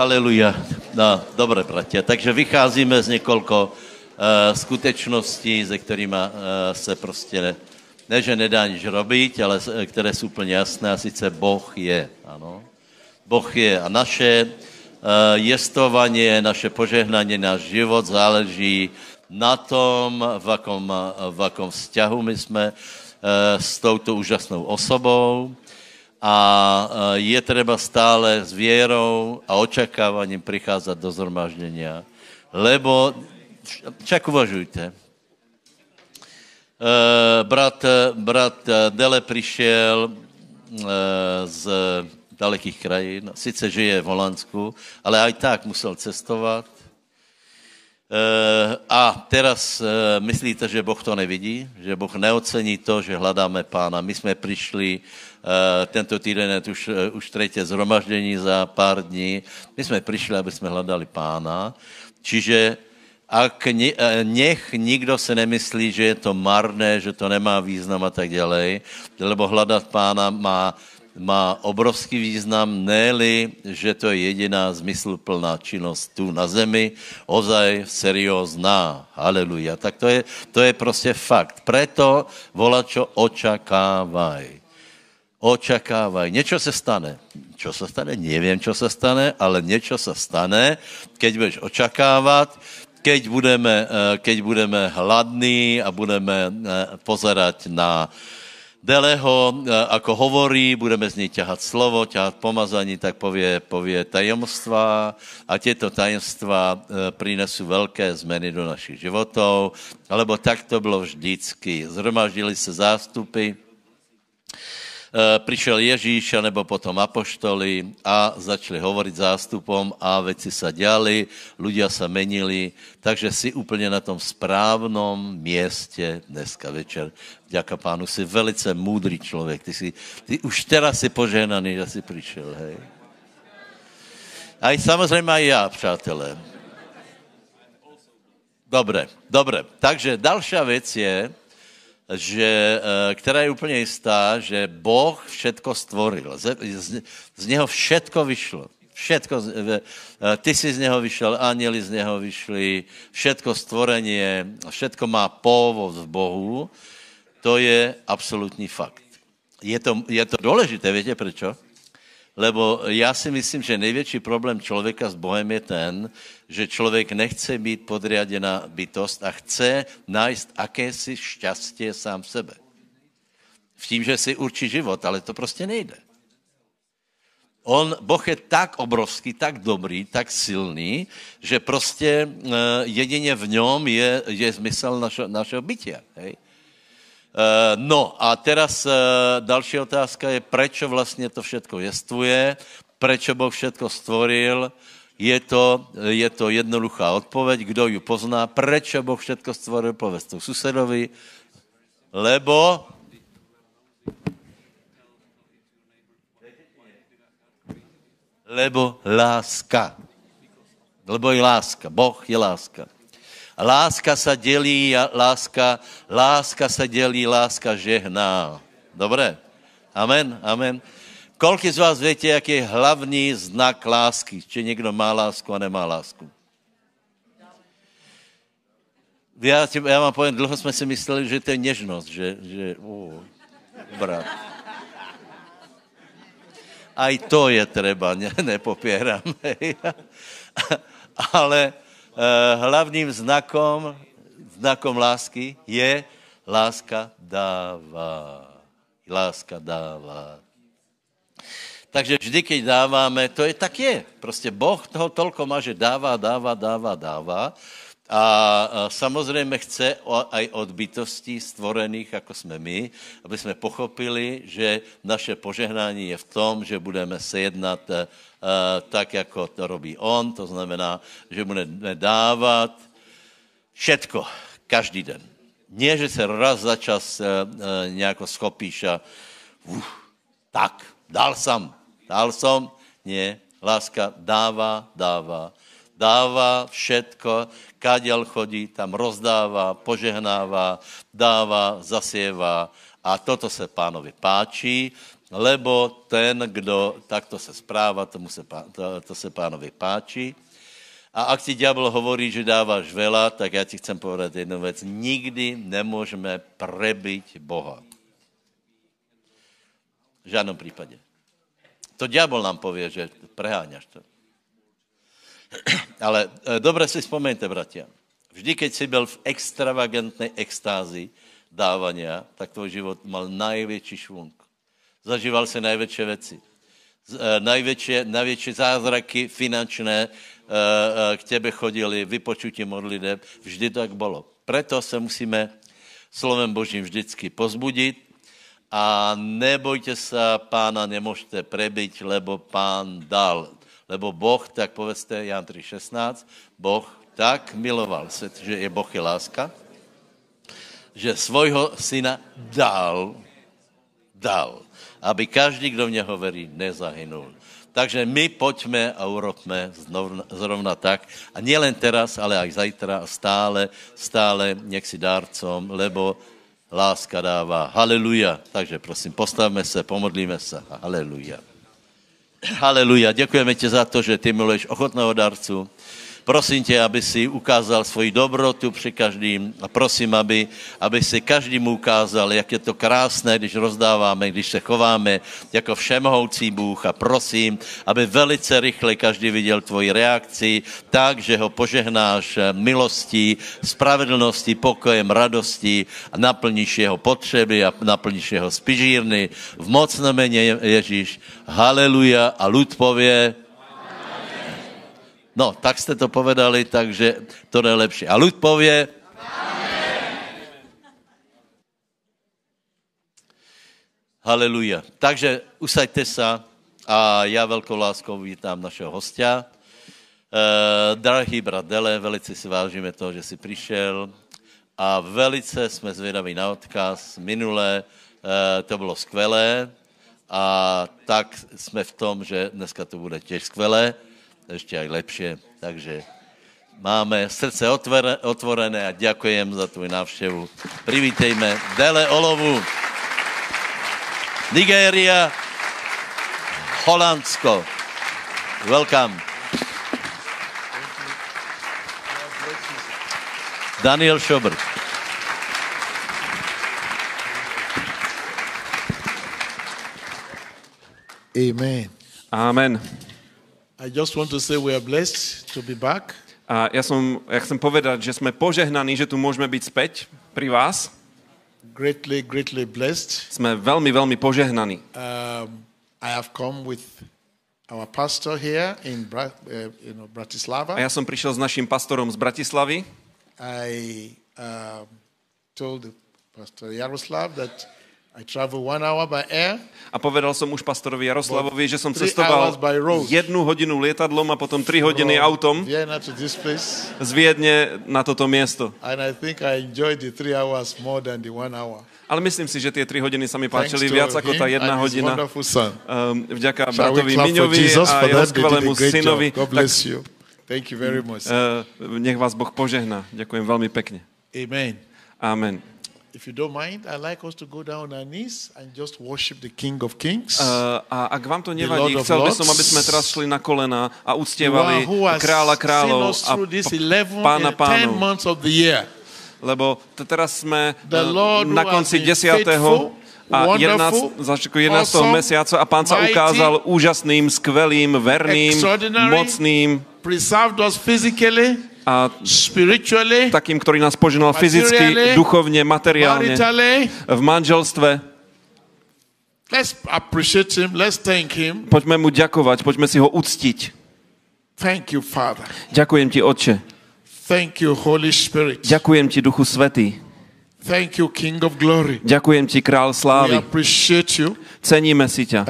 Haleluja. No, dobre, bratia. Takže vycházíme z niekoľko skutečností, ze ktorými se prostě ne, že nedá nič robiť, ale které sú úplne jasné, a sice Boh je. Ano. Boh je a naše jestovanie, naše požehnanie, náš život záleží na tom, v akom vzťahu my jsme s touto úžasnou osobou, a je treba stále s vierou a očakávaním pricházať do zhromaždenia, lebo však uvažujte. Brat Dele prišiel z dalekých krajín, sice žije v Holandsku, ale aj tak musel cestovať. A teraz myslíte, že Boh to nevidí, že Boh neocení to, že hľadáme Pána. My sme prišli tento týden, už tretie zhromaždení za pár dní, my sme prišli, aby sme hľadali Pána. Čiže nech nikdo se nemyslí, že je to marné, že to nemá význam a tak ďalej, lebo hľadať Pána má obrovský význam, ne-li, že to je jediná zmysluplná činnost tu na zemi, ozaj seriózná. Haleluja. Tak to je prostě fakt. Preto volačo očakávaj. Očakávaj. Niečo se stane. Čo se stane? Neviem, čo se stane, ale niečo se stane, keď budeš očakávat, keď budeme hladní a budeme pozerať na Deleho, ako hovorí, budeme z nej ťahať slovo, ťahať pomazanie, tak povie tajomstva, a tieto tajomstva prinesú veľké zmeny do našich životov, lebo tak to bylo vždycky. Zhromaždili se zástupy, prišiel Ježíš, nebo potom apoštoli, a začali hovoriť zástupom a veci sa diali, ľudia sa menili, takže si úplne na tom správnom mieste dneska večer. Ďaká Pánu, si velice múdry človek. Ty už teraz si požehnaný, že si prišiel, hej. Aj samozrejme aj ja, přátelé. Dobre. Takže dalšia vec je, že, která je úplně jistá, že Boh všetko stvoril. Z něho všetko vyšlo. Všetko, ty si z něho vyšel, anjeli z něho vyšli, všetko stvorenie, všetko má pôvod v Bohu. To je absolutní fakt. Je to důležité, víte prečo? Lebo já si myslím, že největší problém člověka s Bohem je ten, že člověk nechce být podriadená bytost a chce najít akési šťastie sám v sebe. V tím, že si určí život, ale to prostě nejde. Boh je tak obrovský, tak dobrý, tak silný, že prostě jedině v něm je zmysel našeho bytia, hej? No a teraz další otázka je, prečo vlastně to všetko jestvuje, prečo Boh všetko stvoril. Je to jednoduchá odpoveď, kdo ju pozná, prečo Boh všetko stvoril, povedz to susedovi, lebo... Lebo láska. Lebo je láska, Boh je láska. Láska sa delí, láska žehná. Dobré? Amen. Koľko z vás viete, jaký je hlavní znak lásky? Či niekto má lásku a nemá lásku? Ja vám poviem, dlho sme si mysleli, že to je nežnosť, že brat. Aj to je treba, nepopieram. Ale... hlavním znakom lásky je láska dává. Takže vždy, keď dávame, to je tak je. Prostě Boh toho toľko má, že dává. A samozřejmě chce aj od bytostí stvorených, jako jsme my, aby jsme pochopili, že naše požehnání je v tom, že budeme se jednat tak, jako to robí on, to znamená, že budeme dávat všetko, každý den. Nie, že se raz za čas nějako schopíš a tak, dal jsem, nie, láska dává. Dává všetko, káďal chodí, tam rozdává, požehnává, dává, zasievá, a toto se Pánovi páčí. lebo ten, kdo takto se správa, to se pánovi páči. A ak ti diabol hovorí, že dávaš veľa, tak ja ti chcem povedať jednu vec. Nikdy nemôžeme prebiť Boha. V žiadnom prípade. To diabol nám povie, že preháňaš to. Ale dobre si spomeňte, bratia. Vždy, keď si bol v extravagantnej extázi dávania, tak tvoj život mal najväčší švunk. Zažíval si najväčšie veci. Najväčšie zázraky finančné, k tebe chodili, vypočutím od lidé. Vždy tak bolo. Preto se musíme slovem Božím vždycky pozbudit a nebojte se, pána nemôžete prebiť, lebo pán dal. Lebo Boh, tak povedzte, Ján 3,16, Boh tak miloval, že je Boh je láska, že svojho syna dal, aby každý, kdo v něho verí, nezahynul. Takže my pojďme a urobme zrovna tak. A nielen teraz, ale aj zajtra a stále nech si dárcom, lebo láska dává. Haleluja. Takže prosím, postavme se, pomodlíme se. Haleluja. Haleluja. Děkujeme ti za to, že ty miluješ ochotného dárcu. Prosím tě, aby si ukázal svoji dobrotu při každým a prosím, aby si každému ukázal, jak je to krásné, když rozdáváme, když se chováme jako všemohoucí Bůh a prosím, aby velice rychle každý viděl tvoji reakci tak, že ho požehnáš milostí, spravedlností, pokojem, radostí a naplníš jeho potřeby a naplníš jeho spižírny. V mocném jméně Ježíš, haleluja a lud pově. No, tak ste to povedali, takže to je lepšie. A ľud povie... Haleluja. Takže usaďte sa a ja veľkou láskou vítam našeho hostia. Drahý brat Dele, velice si vážime toho, že si prišiel a velice sme zvedaví na odkaz. Minule to bolo skvelé a tak sme v tom, že dneska to bude tiež skvelé. Ešte aj lepšie, takže máme srdce otvorené a ďakujem za tvoju návštevu. Privítejme Dele Olowu, Nigéria, Holandsko. Welcome. Daniel Šobr. Amen. Amen. I just want to say we are blessed to be back. A ja chcem povedať, že sme požehnaní, že tu môžeme byť späť pri vás. Greatly blessed. Sme veľmi požehnaní. I have come with our pastor here in Bratislava. A ja som prišiel s naším pastorom z Bratislavy. I told Pastor Jaroslav that I travel 1 hour by air. A povedal som už pastorovi Jaroslavovi, že som cestoval 1 hodinu lietadlom a potom 3 hodiny autom z Viedne na toto miesto. And I think I enjoyed the 3 hours more than the 1 hour. Ale myslím si, že tie 3 hodiny sa mi páčili viac ako tá 1 hodina. Vďaka bratovi Miňovi a jeho skvelému synovi. God bless you. Thank you very much. Nech vás Boh požehná. Ďakujem veľmi pekne. Amen. Amen. If you don't mind, I'd like us to go down on our knees and just worship the King of Kings. A ak vám to nevadí, chcel by som, aby sme teraz šli na kolená a uctievali kráľa kráľov a pána pánov. Lebo teraz sme na konci 10. a 11. mesiaca a pán sa ukázal úžasným, skvelým, verným, mocným. Preserved us physically. A takým, ktorý nás požehnal fyzicky, duchovne, materiálne, v manželstve. Poďme mu ďakovať, poďme si ho uctiť. Ďakujem ti, Otče. Ďakujem ti, Duchu Svätý. Ďakujem ti, Král Slávy. Ceníme si ťa.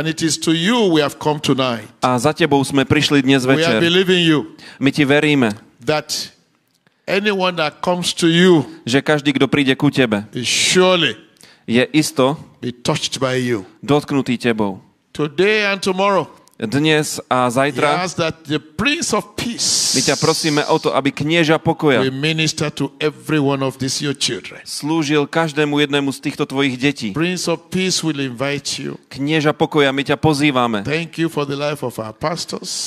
A za tebou sme prišli dnes večer. My ti veríme. That anyone that comes to you, že každý, kto príde ku tebe, je isto dotknutý tebou. Today and tomorrow. dnes a zajtra. My ťa prosíme o to, aby knieža pokoja slúžil každému jednému z týchto tvojich detí. Knieža pokoja, my ťa pozývame.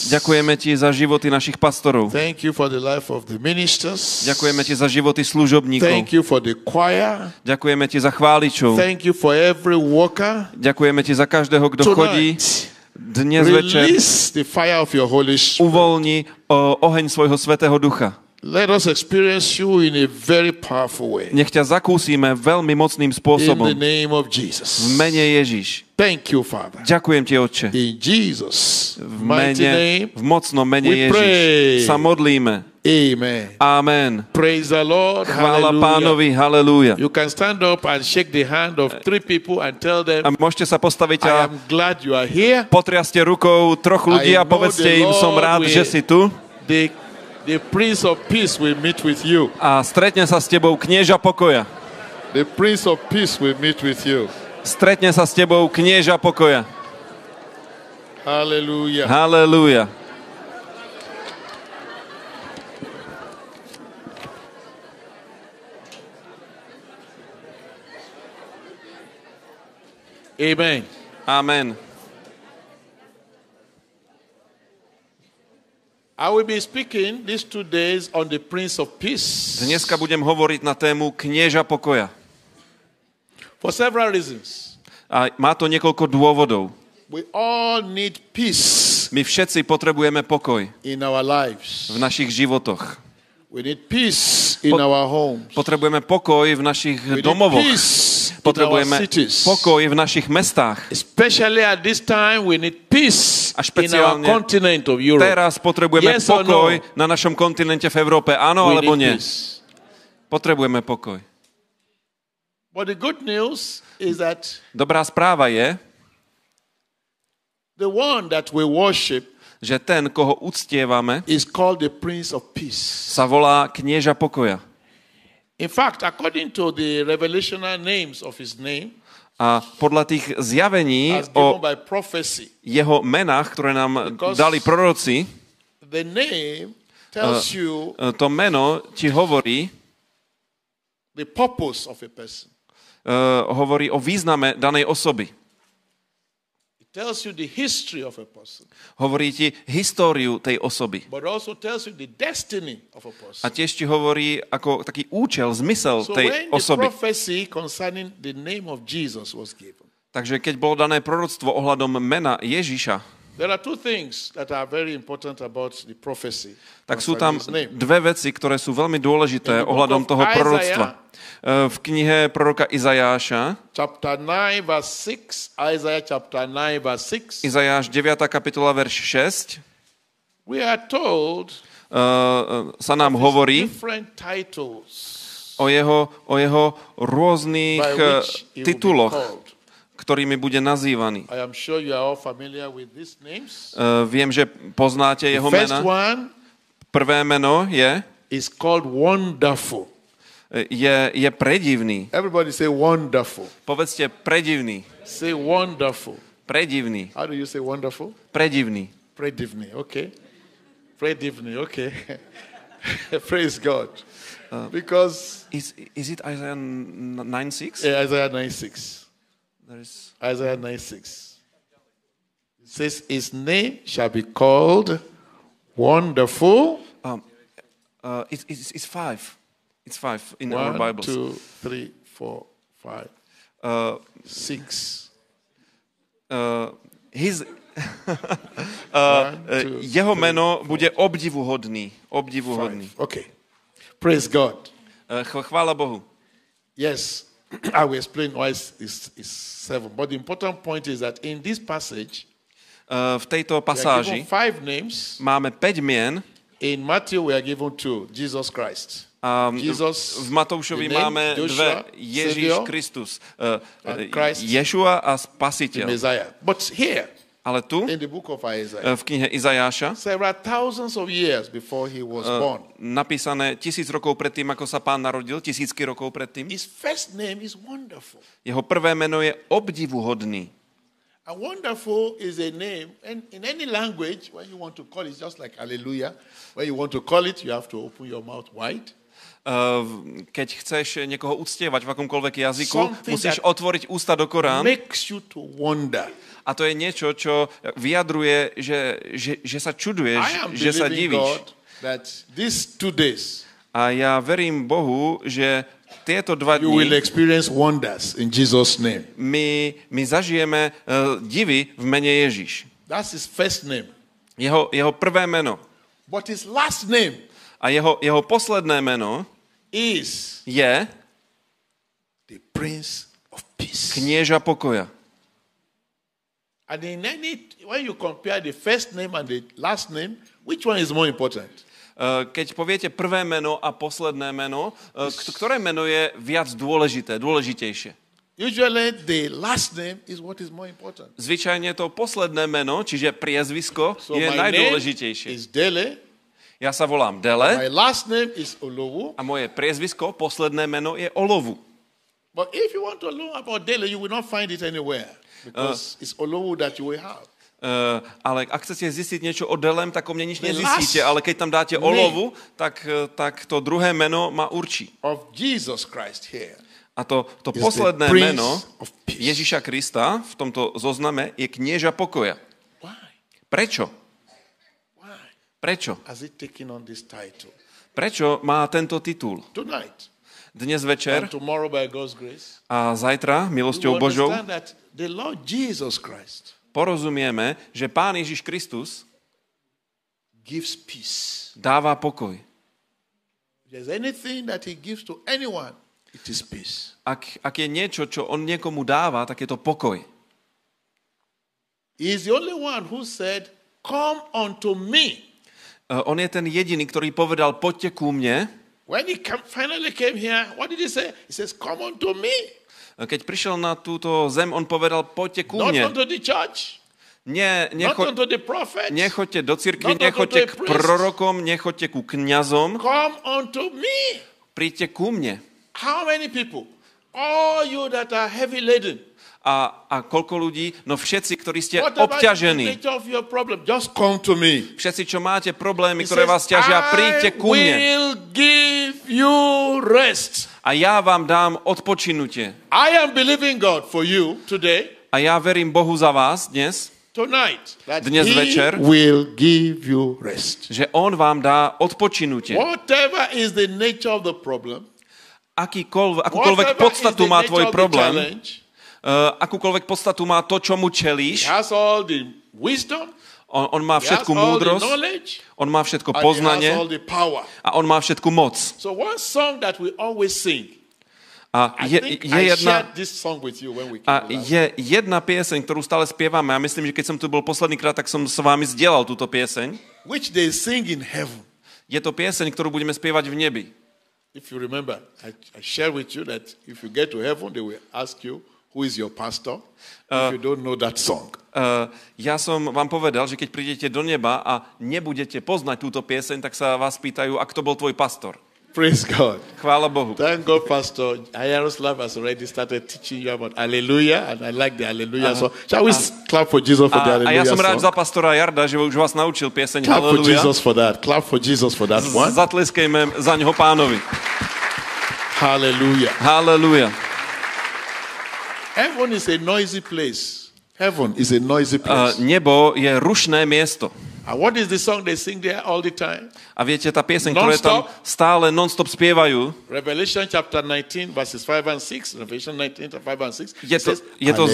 Ďakujeme ti za životy našich pastorov. Ďakujeme ti za životy služobníkov. Ďakujeme ti za chváličov. Ďakujeme ti za každého, kto chodí. Dnes večer uvoľni oheň svojho Svätého Ducha. Nech ťa zakúsime veľmi mocným spôsobom. V mene Ježiš. Ďakujem ti, Otče. V mene, v mocnom mene Ježiš sa modlíme. Amen. Amen. Praise the Lord. Chvála Pánovi. Haleluja. You can stand up and shake the hand of three people and tell them, môžete sa postaviť a potriaste rukou troch ľudí a povedzte im, som rád, že si tu. The Prince of Peace will meet with you. A stretne sa s tebou knieža pokoja. The Prince of Peace will meet with you. Stretne sa s tebou knieža pokoja. Haleluja. Haleluja. Amen. Amen. I will be speaking these 2 days on the Prince of Peace. Dneska budem hovoriť na tému knieža pokoja. For several reasons. A má to niekoľko dôvodov. We all need peace. My všetci potrebujeme pokoj. In our lives. V našich životoch. We need peace in our homes. Potrebujeme pokoj v našich domovoch. Potrebujeme pokoj v našich mestách. Especially at this time we need peace in our continent of Europe. Teraz potrebujeme pokoj na našom kontinente v Európe. Áno alebo nie? Potrebujeme pokoj. But the good news is that dobrá správa je, the one that we worship, že ten, koho uctievame, sa volá knieža pokoja. In fact, according to the revelational names of his name, a podľa tých zjavení o jeho menách, ktoré nám dali proroci, to meno ti hovorí, hovorí o význame danej osoby. Tells you the history of a person. Hovorí ti históriu tej osoby. But also tells you the destiny of a person. A tiež ti hovorí ako taký účel, zmysel tej osoby. So when the prophecy concerning the name of Jesus was given. Takže keď bolo dané proroctvo ohľadom mena Ježiša. There are 2 things that are very important about the prophecy. Tak sú tam 2 veci, ktoré sú veľmi dôležité ohľadom toho proroctva. V knihe proroka Izajáša, Izajáš 9. kapitola, verš 6, sa nám hovorí o jeho rôznych tituloch, ktorými bude nazývaný. Viem, že poznáte jeho mena. Prvé meno je Wonderful. Je predivný. Everybody say wonderful. Povedzte predivný. Say wonderful. Predivný. How do you say wonderful? Predivný. Predivný, okay. Predivný, okay. Praise God. Because is it Isaiah 9:6? Yeah, Isaiah 9:6. There is Isaiah 9:6. It says his name shall be called Wonderful. It's 5. It's 5 in our Bibles. 1, 2, 3, 4, 5. 6. His jeho meno bude obdivuhodný, obdivuhodný. Okay. Praise God. Chvála Bohu. Yes, I will explain why it's 7. But the important point is that in this passage, v tejto pasáži máme 5 mien. In Matthew we are given 2, Jesus Christ. V Matúšovi máme Joshua, 2, Ježiš Kristus, Ješua a Spasiteľ. Ale tu, v knihe Izajáša, napísané 1000 rokov predtým, ako sa Pán narodil, 1000 rokov predtým, jeho prvé meno je obdivuhodný. And wonderful is a name, and in any language, when you want to call it, just like hallelujah, when you want to call it, you have to open your mouth wide. Keď chceš niekoho uctievať v akomkoľvek jazyku, musíš otvoriť ústa do Korán. A to je niečo, čo vyjadruje, že sa čuduješ, že sa divíš. A ja verím Bohu, že tieto dva dni my zažijeme divy v mene Ježiš. Jeho prvé meno. A jeho posledné meno je knieža pokoja. A when you compare the first name and the last name, which one is more important? Keď poviete prvé meno a posledné meno, ktoré meno je viac dôležitejšie? Zvyčajne to posledné meno, čiže priezvisko, je najdôležitejšie. Ja sa volám Dele a moje priezvisko, posledné meno je Olowu. But if you want to know about Dele, you will not find it anywhere, because it's Olowu that you will have. Ale ak chcete zistiť niečo o Delem, tak o mne nič nezistíte, ale keď tam dáte Olowu, tak to druhé meno ma určí. A to posledné meno Ježiša Krista v tomto zozname je knieža pokoja. Prečo? Prečo? Prečo má tento titul? Dnes večer a zajtra, milosťou Božou, porozumieme, že Pán Ježiš Kristus dáva pokoj. Ak je niečo, čo on niekomu dáva, tak je to pokoj. On je ten jediný, ktorý povedal, poďte ku mne. Keď prišiel na túto zem, on povedal, poďte ku mne. Nechoďte do cirkvi, nechoďte k prorokom, nechoďte ku kňazom. Príďte ku mne. A koľko ľudí? No všetci, ktorí ste obťažení. Všetci, čo máte problémy, ktoré vás ťažia, príďte ku mne. A ja vám dám odpočinutie. A ja verím Bohu za vás dnes, dnes večer, že on vám dá odpočinutie. Akúkoľvek podstatu má tvoj problém, akúkoľvek podstatu má to, čo mu čelíš, on má všetku múdrosť, on má všetko poznanie a on má všetku moc. A je jedna pieseň, ktorú stále spievame, a myslím, že keď som tu bol posledný krát, tak som s vámi zdieľal túto pieseň. Je to pieseň, ktorú budeme spievať v nebi. If you remember, I share with you that if you get to heaven, they will ask you, who is your pastor, if you don't know that song. Ja som vám povedal, že keď prídete do neba a nebudete poznať túto pieseň, tak sa vás pýtajú, a kto bol tvoj pastor. Praise God. Chvála Bohu. Thank God, Pastor Jaroslav has already started teaching you about hallelujah, and I like the hallelujah. So shall we clap for Jesus for the hallelujah? A ja som rád za pastora Jarda, že už vás naučil pieseň hallelujah. Clap for Jesus for that. Clap for Jesus for that one. Zatleskajme za neho Pánovi. Hallelujah. Hallelujah. Heaven is a noisy place. Heaven is a noisy place. Nebo je rušné miesto. And what is the song they sing there all the time? A viete, tá pieseň, ktorú tam stále non-stop spievajú. Revelation chapter 19 verses 5 and 6. Revelation 19 5 and 6. Je to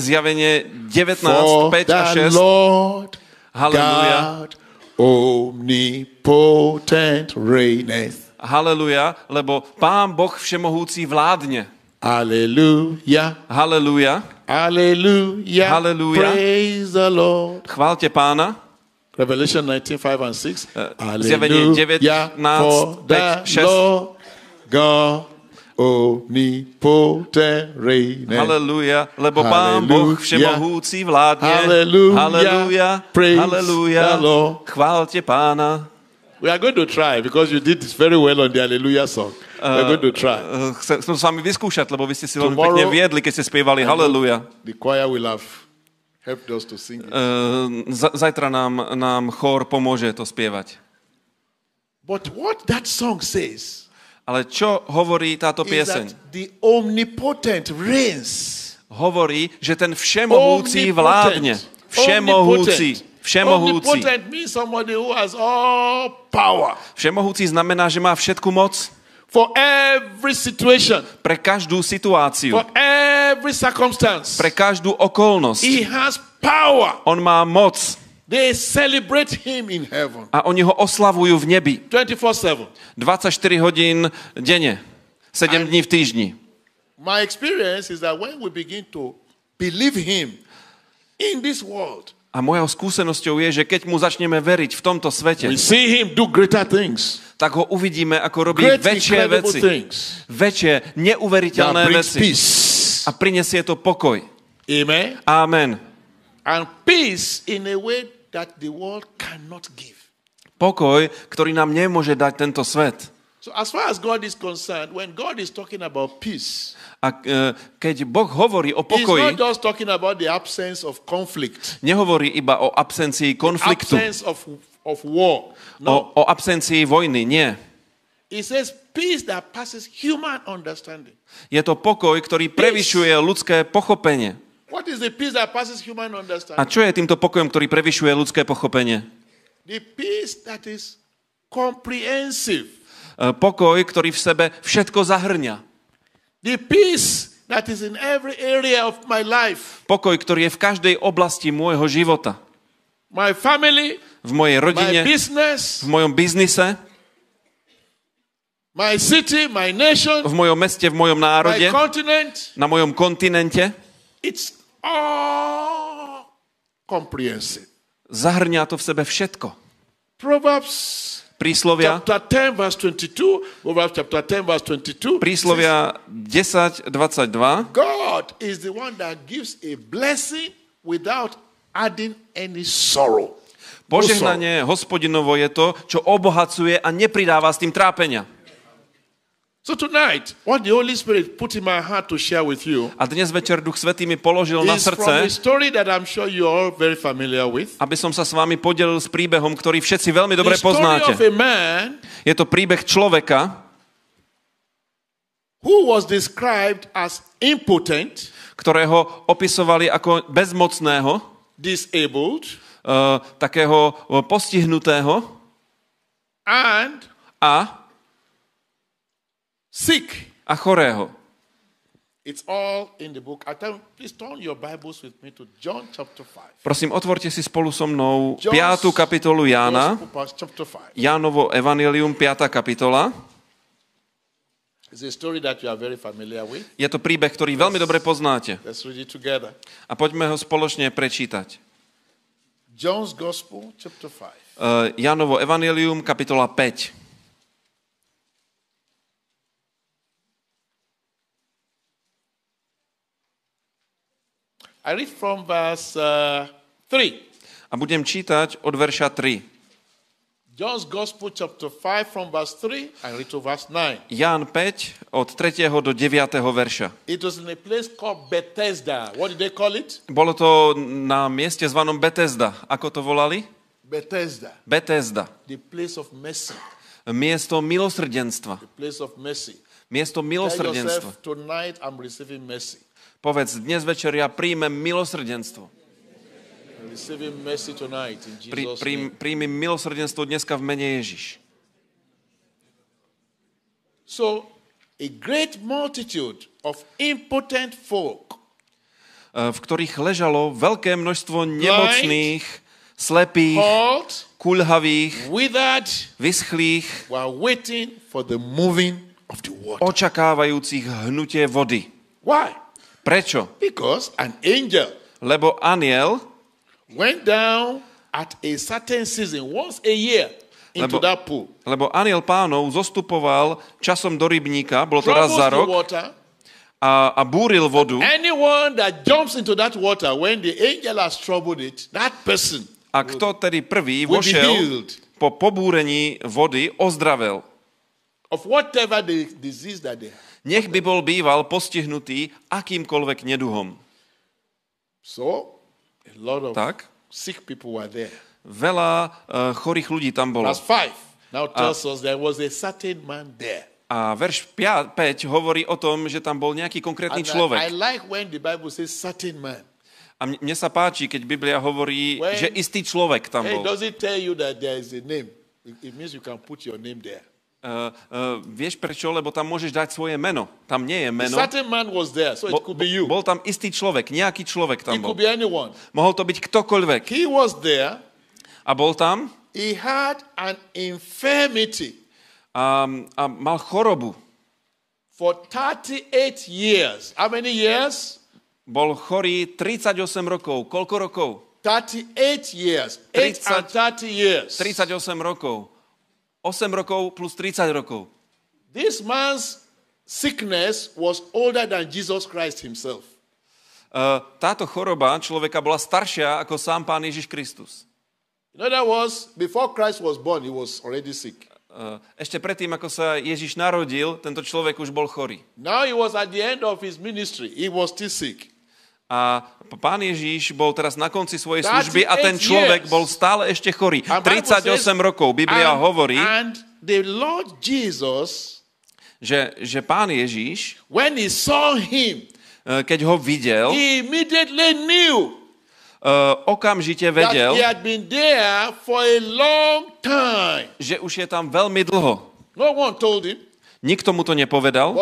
zjavenie 19 5 a 6. Haleluja. Omnipotent reigneth. Haleluja, lebo Pán Boh všemohúci vládne. Hallelujah. Hallelujah. Hallelujah. Hallelujah. Praise the Lord. Chváľte Pána. Revelation 19:5 and 6. Hallelujah. For the Lord God omnipotent reigneth. Hallelujah. Lebo Pán Boh všemohúci vládne. Hallelujah. Hallelujah. Chváľte Pána. We are going to try because you did this very well on the hallelujah song. We're going to try. Chcem s vami vyskúšať, lebo vy ste si veľmi pekne viedli, keď ste spievali hallelujah. The choir will have Help us to sing it. Zajtra nám chór pomôže to spievať. But what that song says? Ale čo hovorí táto pieseň? Is that the omnipotent reigns. Hovorí, že ten všemohúci vládne. Všemohúci. Všemohúci znamená, že má všetku moc. For every situation, pre každú situáciu, for every circumstance, pre každú okolnosť. He has power. On má moc. They celebrate him in heaven. A oni ho oslavujú v nebi. 24 hodín denne, 7 dní v týždni. My experience is that when we begin to believe him in this world. A mojou skúsenosťou je, že keď mu začneme veriť v tomto svete, we see him do greater things. Tak ho uvidíme, ako robí väčšie veci. Väčšie, neuveriteľné veci. A prinesie to pokoj. Amen. Amen. And peace in a way that the world cannot give. Pokoj, ktorý nám nemôže dať tento svet. So as far as God is concerned, when God is talking about peace, keď Boh hovorí o pokoji, he's not just talking about the absence of conflict. Nehovorí iba o absencii konfliktu. Absence of war. No. O absencii vojny, nie. He says peace that passes human understanding. Je to pokoj, ktorý prevyšuje ľudské pochopenie. What is the peace that passes human understanding? A čo je týmto pokojom, ktorý prevyšuje ľudské pochopenie? The peace that is comprehensive. Pokoj, ktorý v sebe všetko zahrňa. The peace that is in every area of my life. Pokoj, ktorý je v každej oblasti môjho života. My family, v mojej rodine, my business, v mojom biznise, my city, my nation, v mojom meste, v mojom národe, my continent, na mojom kontinente. It's all comprehensive. Zahrňa to v sebe všetko. Proverbs Príslovia 10, verse 22, Príslovia 10:22. God is the one that gives a blessing without adding any sorrow. Požehnanie Hospodinovo je to, čo obohacuje a nepridáva s tým trápenia. So tonight, what the Holy Spirit put in my heart to share with you. A dnes večer Duch Svätý mi položil na srdce. It's a story that I'm sure you are very familiar with. Aby som sa s vami podelil s príbehom, ktorý všetci veľmi dobre poznáte. Je to príbeh človeka, who was described as impotent, ktorého opisovali ako bezmocného, disabled, takého postihnutého, a sick a chorého. It's all in the book. Please turn your Bibles with me to John chapter 5. Prosím, otvorte si spolu so mnou 5. kapitolu Jána. Jánovo evangelium, 5. kapitola. Je to príbeh, ktorý veľmi dobre poznáte. A poďme ho spoločne prečítať. John's Gospel, chapter 5. Jánovo evangelium, kapitola 5. I read from verse 3. A budem čítať od verša 3. John's Gospel chapter 5 from verse 3 and read to verse 9. Ján 5 od 3. do 9. verša. It was in a place called Bethesda. What did they call it? Bolo to na mieste zvanom Bethesda. Ako to volali? Bethesda. The place of mercy. Miesto milosrdenstva. The place of mercy. Miesto milosrdenstva. Tell yourself, tonight I'm receiving mercy. Povedz, dnes večer ja príjmem milosrdenstvo. Príjmem milosrdenstvo dneska v mene Ježiš. So a great multitude of impotent folk, v ktorých ležalo veľké množstvo nemocných, slepých, kulhavých, vyschlých, očakávajúcich hnutie vody. Why? Prečo? Because an angel, lebo anjel went down at a certain season once a year into that pool. Lebo anjel Pánov zostupoval časom do rybníka, bolo to raz za rok, a búril vodu. Anyone that jumps into that water when the angel has troubled it, that person. A kto tedy prvý vošiel po pobúrení vody, ozdravel. Of whatever the disease that they have. Nech by bol býval postihnutý akýmkoľvek neduhom. So, a tak veľa chorých ľudí tam bolo. A verš 5 hovorí o tom, že tam bol nejaký konkrétny človek. A mne sa páči, keď Biblia hovorí, že istý človek tam bol. Vieš prečo? Lebo tam môžeš dať svoje meno. Tam nie je meno. Bol tam istý človek, nejaký človek tam bol. Mohol to byť ktokoľvek. A bol tam. A mal chorobu. For 38 years. How many years? Bol chorý 38 rokov. Koľko rokov? 38 years. 38 years. 38 rokov. 8 rokov plus 30 rokov. This man's sickness was older than Jesus Christ himself. Táto choroba človeka bola staršia ako sám Pán Ježiš Kristus. In other words, before Christ was born, he was already sick. Ešte predtým, ako sa Ježiš narodil, tento človek už bol chorý. Now he was at the end of his ministry. He was still sick. A Pán Ježiš bol teraz na konci svojej služby a ten človek bol stále ešte chorý. 38 rokov, Biblia hovorí, že Pán Ježiš, keď ho videl, okamžite vedel, že už je tam veľmi dlho. Nikto mu to nepovedal,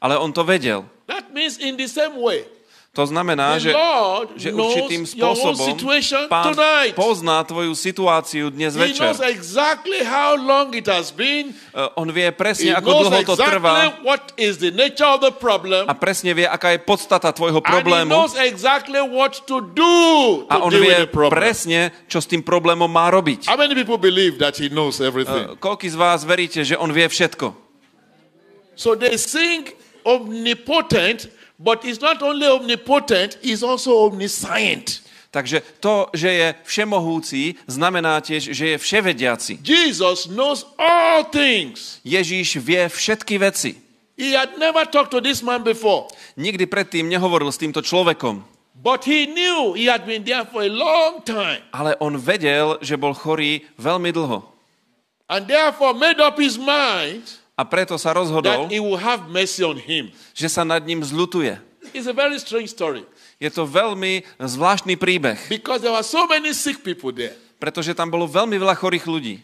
ale on to vedel. To znamená, že určitým spôsobom Pán pozná tvoju situáciu dnes večer. On vie presne, ako dlho to trvá. A presne vie, aká je podstata tvojho problému. A on vie presne, čo s tým problémom má robiť. Koľký z vás veríte, že on vie všetko? So they sing omnipotent, but it's not only omnipotent, it's also omniscient. Takže to, že je všemohúci, znamená tiež, že je vševediaci. Jesus knows all things. Ježíš vie všetky veci. He had never talked to this man before. Nikdy predtým nehovoril s týmto človekom. But he knew he had been there for a long time. Ale on vedel, že bol chorý veľmi dlho. And therefore made up his mind. A preto sa rozhodol, že sa nad ním zľutuje. Je to veľmi zvláštny príbeh. Pretože tam bolo veľmi veľa chorých ľudí.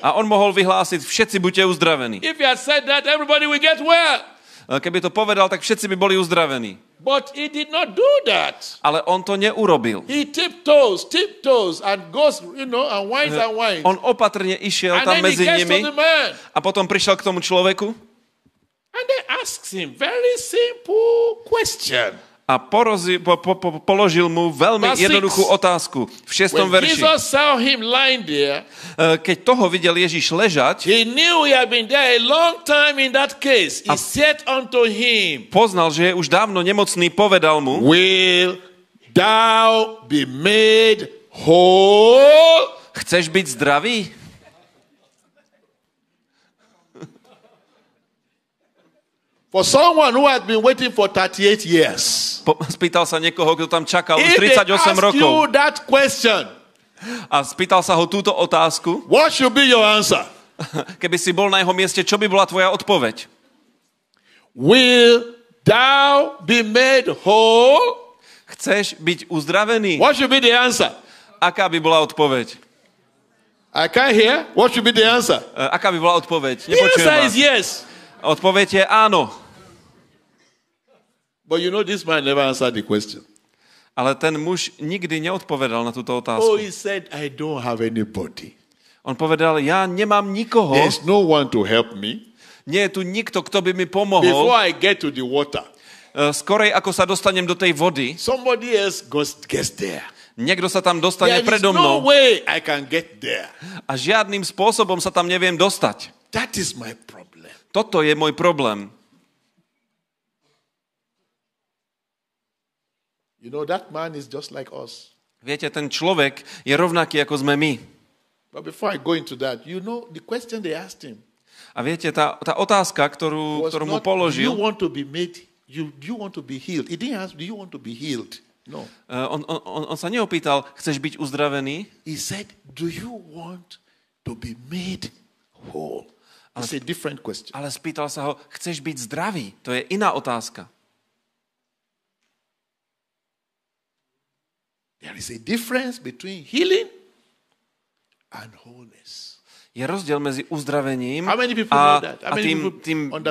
A on mohol vyhlásiť, všetci buďte uzdravení. Keby to povedal, tak všetci by boli uzdravení. But he did not do that. Ale on to neurobil. He tiptoes and goes, and winds and winds. On opatrne išiel tam medzi nimi. A potom prišiel k tomu človeku. And they asks him very simple question. A položil mu veľmi jednoduchú otázku v 6. verši. Keď toho videl Ježiš ležať, a poznal, že je už dávno nemocný, povedal mu, chceš byť zdravý? For someone who had been waiting for 38 years. Spýtal sa niekoho, kto tam čakal už 38 rokov. A spýtal sa ho túto otázku. What should be your answer? Keby si bol na jeho mieste, čo by bola tvoja odpoveď? Will thou be made whole? Chceš byť uzdravený? What should be the answer? Aká by bola odpoveď? I can't hear. What should be the answer? Aká by bola odpoveď? Nepočujem vás. The answer is yes. Odpoveď je áno. But this man never answered the question. Ale ten muž nikdy neodpovedal na túto otázku. Oh, he said, I don't have anybody. On povedal, ja nemám nikoho. There's no one to help me. Nie je tu nikto, kto by mi pomohol. Before I get to the water. Skorej, ako sa dostanem do tej vody. Somebody else gets there. Niekto sa tam dostane predo mnou. There is no way I can get there. A žiadnym spôsobom sa tam neviem dostať. That is my problem. Toto je môj problém. That man is just like us. Viete, ten človek je rovnaký, ako sme my. But before I go into that, the question they asked him. A viete, tá otázka, ktorú mu položil, Do you want to be healed? He didn't ask, do you want to be healed? No. On sa neopýtal, chceš byť uzdravený? He said, do you want to be made whole? That's a different question. Ale spýtal sa ho, chceš byť zdravý? To je iná otázka. There is a difference between healing and wholeness. Je rozdiel medzi uzdravením a tým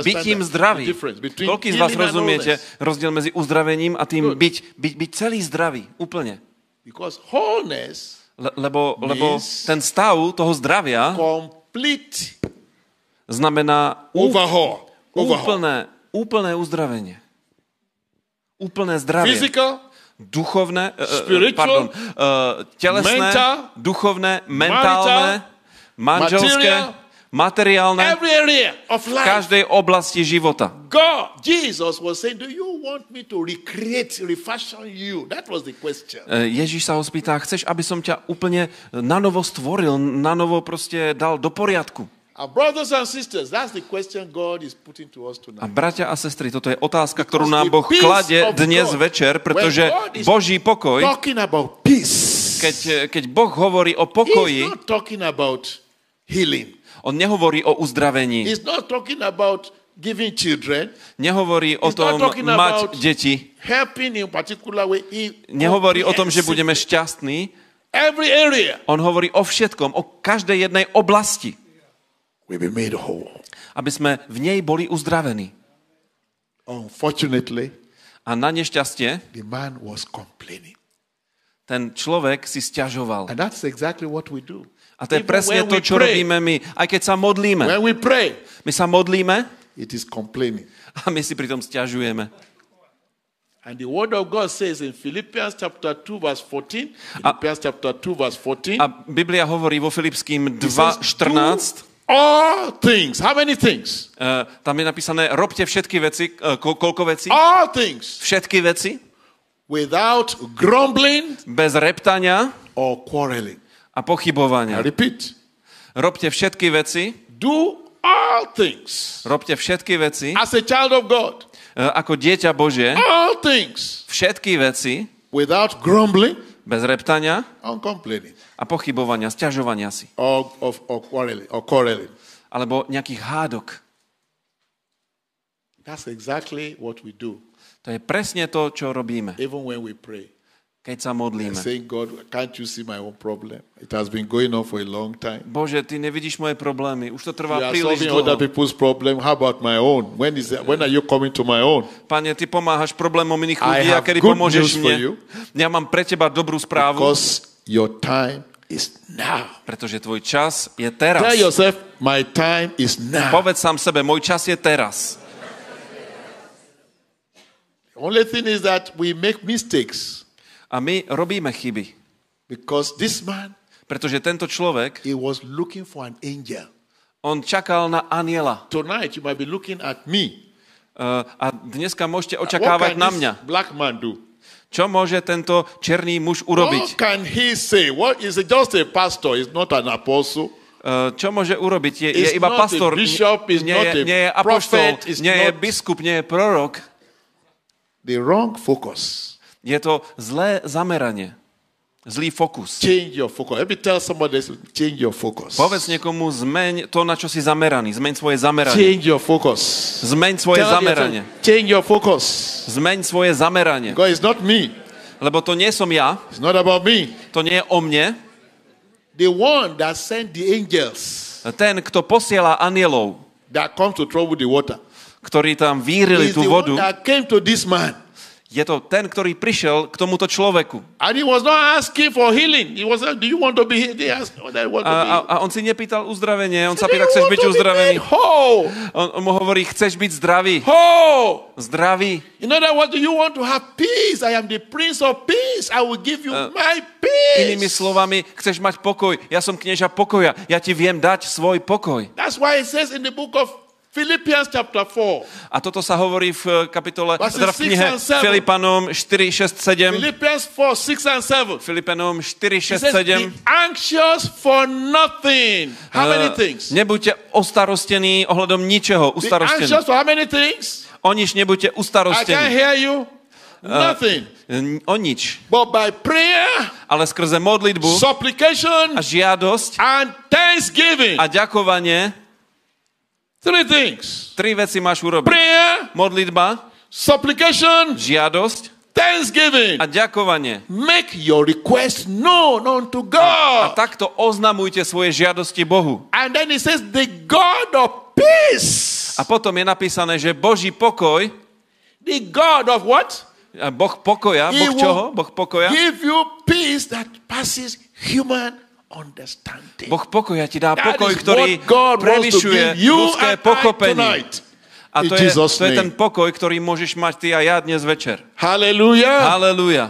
bytím zdravý. Koľký z vás rozumiete rozdiel medzi uzdravením a tým byť celý zdravý? Úplne. Lebo ten stav toho zdravia znamená úplné uzdravenie. Úplné zdravie. Telesné, duchovné, mentálne, manželské, materiálne, v každej oblasti života. Ježíš sa ho spýta, chceš, aby som ťa úplne nanovo stvoril, nanovo proste dal do poriadku? A bratia a sestry, toto je otázka, ktorú nám Boh kladie dnes večer, pretože Boží pokoj, keď Boh hovorí o pokoji, on nehovorí o uzdravení. Nehovorí o tom mať deti. Nehovorí o tom, že budeme šťastní. On hovorí o všetkom, o každej jednej oblasti. Aby sme v nej boli uzdravení. A na nešťastie ten človek si sťažoval. A to je presne to, čo robíme my, aj keď sa modlíme. My sa modlíme a my si pritom sťažujeme. And the word of God says in Philippians chapter 2 verse 14, a Biblia hovorí vo Filipským 2:14. All things. How many things? Tam je napísané, robte všetky veci, koľko vecí? All things. Všetky veci. Without grumbling. Bez reptania. Or quarreling. A pochybovania. I repeat. Robte všetky veci. Do all things. Robte všetky veci. As a child of God. Ako dieťa Božie. All things. Všetky veci. Without grumbling. Bez reptania. On complaining. A pochybovania, sťažovania si. Or quarreling. Alebo nejakých hádok. That's exactly what we do. To je presne to, čo robíme. Even when we pray. Keď sa modlíme. Saying, God, can't you see my own problem? It has been going on for a long time. Bože, ty nevidíš moje problémy. Už to trvá príliš dlho. You are solving other people's problem. How about my own? When are you coming to my own? Pane, ty pomáhaš problémom iných ľudí, a kedy pomôžeš mne? Ja mám pre teba dobrú správu. Your time is now. Pretože tvoj čas je teraz. Tell yourself, my time is now. Povedz sám sebe, môj čas je teraz. The only thing is that we make mistakes. A my robíme chyby. Because this man, pretože tento človek, he was looking for an angel. On čakal na anjela. Tonight you might be looking at me. A dneska môžete očakávať na mňa. What can this black man do? Čo môže tento černý muž urobiť? Čo môže urobiť? Je iba pastor, nie je apoštol, nie je biskup, nie je prorok. Je to zlé zameranie, zlý fokus. Povedz niekomu, zmeň to, na čo si zameraný. Zmeň svoje zameranie. Zmeň svoje zameranie. Zmeň svoje zameranie. Lebo to nie som ja. To nie je o mne. Ten, kto posiela anjelov, ktorí tam vírili tú vodu, je to ten, ktorý prišiel k tomuto človeku. A on si nepýtal uzdravenie, on sa pýta, chceš byť uzdravený. On mu hovorí, chceš byť zdravý. Zdravý. Inými slovami, chceš mať pokoj, ja som knieža pokoja, ja ti viem dať svoj pokoj. That's why it says in the book of Philippians chapter 4. A toto sa hovorí v kapitole, teda v knihe Filipanom 4, 6, 7. Philippians 4, 6 and 7. Filipanom 4, 6, 7. Be anxious for nothing. How many things? Nebuďte ostarostení ohľadom ničeho. Be anxious for how many things? O nič nebuďte ustarostení. I can't hear you. Nothing. O nič. But by prayer, ale skrze modlitbu, supplication, a žiadosť, and thanksgiving, a ďakovanie, three things. Tri veci máš urobiť. Prayer, modlitba, supplication, žiadosť, thanksgiving, a ďakovanie. Make your request known unto God. A takto oznamujte svoje žiadosti Bohu. And then it says the God of peace. A potom je napísané, že Boží pokoj, the God of what? Boh pokoja, Boh čoho? Boh pokoja. Give you peace that passes human understanding. Boh pokoja ti dá pokoj, ktorý prelišuje ľudské pochopenie. A to je ten pokoj, ktorý môžeš mať ty a ja dnes večer. Haleluja. Haleluja.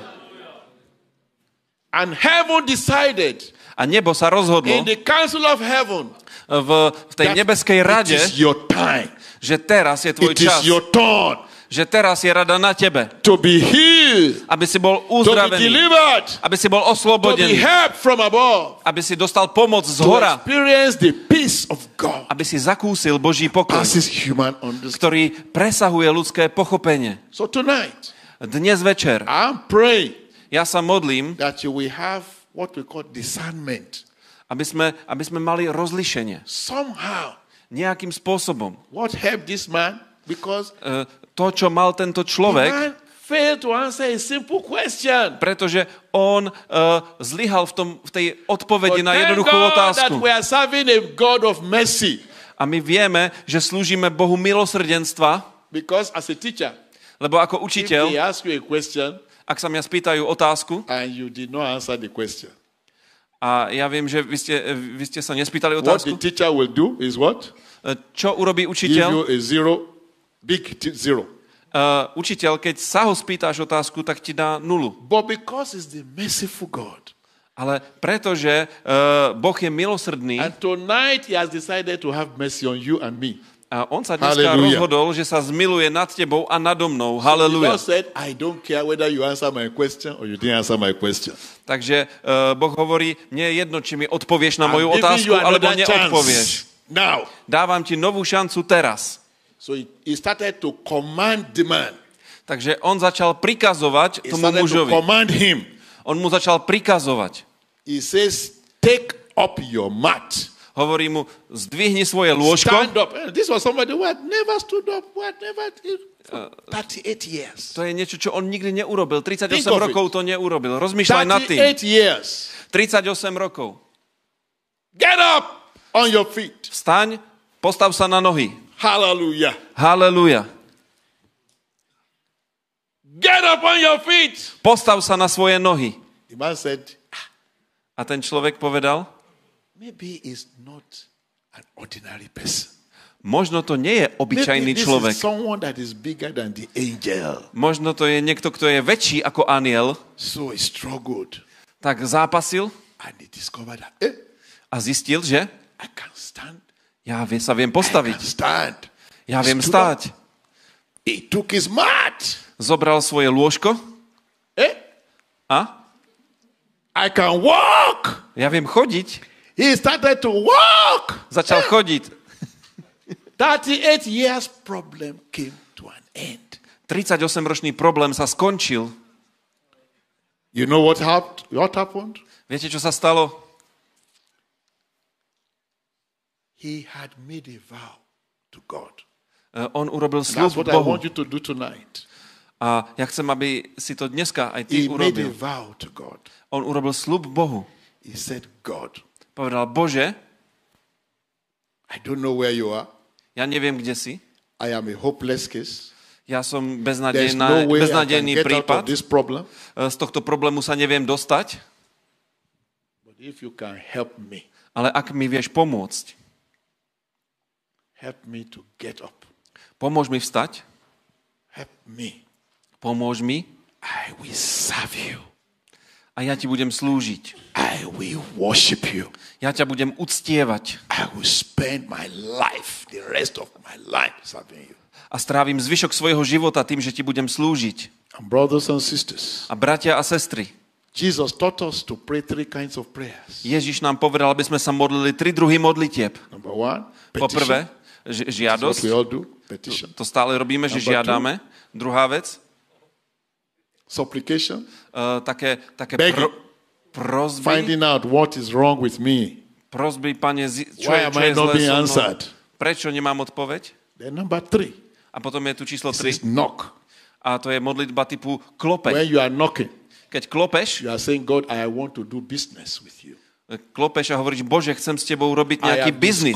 And heaven decided. A nebo sa rozhodlo. In the council of heaven. V tej nebeskej rade. It is your time. Že teraz je tvoj čas. It is your turn. Že teraz je rada na tebe. To be healed, aby si bol uzdravený. To be delivered, aby si bol oslobodený. To be help from above, aby si dostal pomoc z hora. To experience the peace of God, aby si zakúsil Boží pokoj, ktorý presahuje ľudské pochopenie. So tonight, dnes večer, ja sa modlím, that you will have what we call discernment, aby sme mali rozlišenie. Somehow, nejakým spôsobom. What helped this man? Because to, čo mal tento človek, pretože on zlyhal v tej odpovedi na jednoduchú otázku. A my vieme, že slúžime Bohu milosrdenstva, lebo ako učiteľ, ak sa mňa spýtajú otázku, a ja viem, že vy ste sa nespýtali otázku, čo urobí učiteľ? Big zero. Učiteľ, keď sa ho spýtaš otázku, tak ti dá nulu. But because it's the merciful God. Ale pretože Boh je milosrdný. And tonight he has decided to have mercy on you and me. A on sa dneska rozhodol, že sa zmiluje nad tebou a nado mnou. Haleluja. I don't care whether you answer my question or you didn't answer my question. Takže Boh hovorí, nie je jedno, či mi odpovieš na moju otázku, alebo neodpovieš. Now. Dávam ti novú šancu teraz. So he started to command the man. Takže on začal prikazovať tomu mužovi. On mu začal prikazovať. He says, take up your mat. Hovorí mu, zdvihni svoje lôžko. Stand up. This was somebody who had never stood up, who had never for 38 years. To je niečo, čo on nikdy neurobil. 38 rokov to neurobil. Rozmýšľaj nad tým. 38 rokov. Get up on your feet. Vstaň, postav sa na nohy. Hallelujah. Hallelujah. Get up on your feet. Postav sa na svoje nohy. The man said, a ten človek povedal, maybe he's not an ordinary person. Možno to nie je obyčajný človek. Maybe this is someone that is bigger than the angel. Možno to je niekto, kto je väčší ako anjel. So he struggled. Tak zápasil. And he discovered that, a zistil, že I can't stand. Ja sa viem postaviť. Ja viem stáť. Zobral svoje lôžko. A? Ja viem chodiť. Začal chodiť. 38-ročný problém sa skončil. Viete, čo sa stalo? He had made a vow to God. On urobil sľub Bohu. That's what I want you to do tonight. A ja chcem, aby si to dneska aj ty urobil. He made a vow to God. On urobil sľub Bohu. He said, God. Povedal, Bože, I don't know where you are. Ja neviem, kde si. I am a hopeless case. Ja som beznadejný prípad. Z tohto problému sa neviem dostať. But if you can help me. Ale ak mi vieš pomôcť, help me to get up. Pomôž mi vstať. Help me. Pomôž mi. I will serve you. A ja ti budem slúžiť. I will worship you. Ja ťa budem uctievať. I will spend my life, the rest of my life serving you. A strávim zvyšok svojho života tým, že ti budem slúžiť. And brothers and sisters. A bratia a sestry. Jesus taught us to pray three kinds of prayers. Ježiš nám povedal, aby sme sa modlili tri druhy modlitieb. Number one, petition. Poprvé, žiadosť. To stále robíme, že žiadame. Druhá vec. Supplication. Také prosby. Finding out what is wrong with me. Prosby, Pane, čo je zlé so mnou? Prečo nemám odpoveď? Then number 3. A potom je tu číslo 3. This is knock. A to je modlitba typu klopeť. When you are knocking. Keď klopeš, you are saying, God, I want to do business with you. Klopeš a hovoríš, Bože, chcem s tebou robiť nejaký biznis.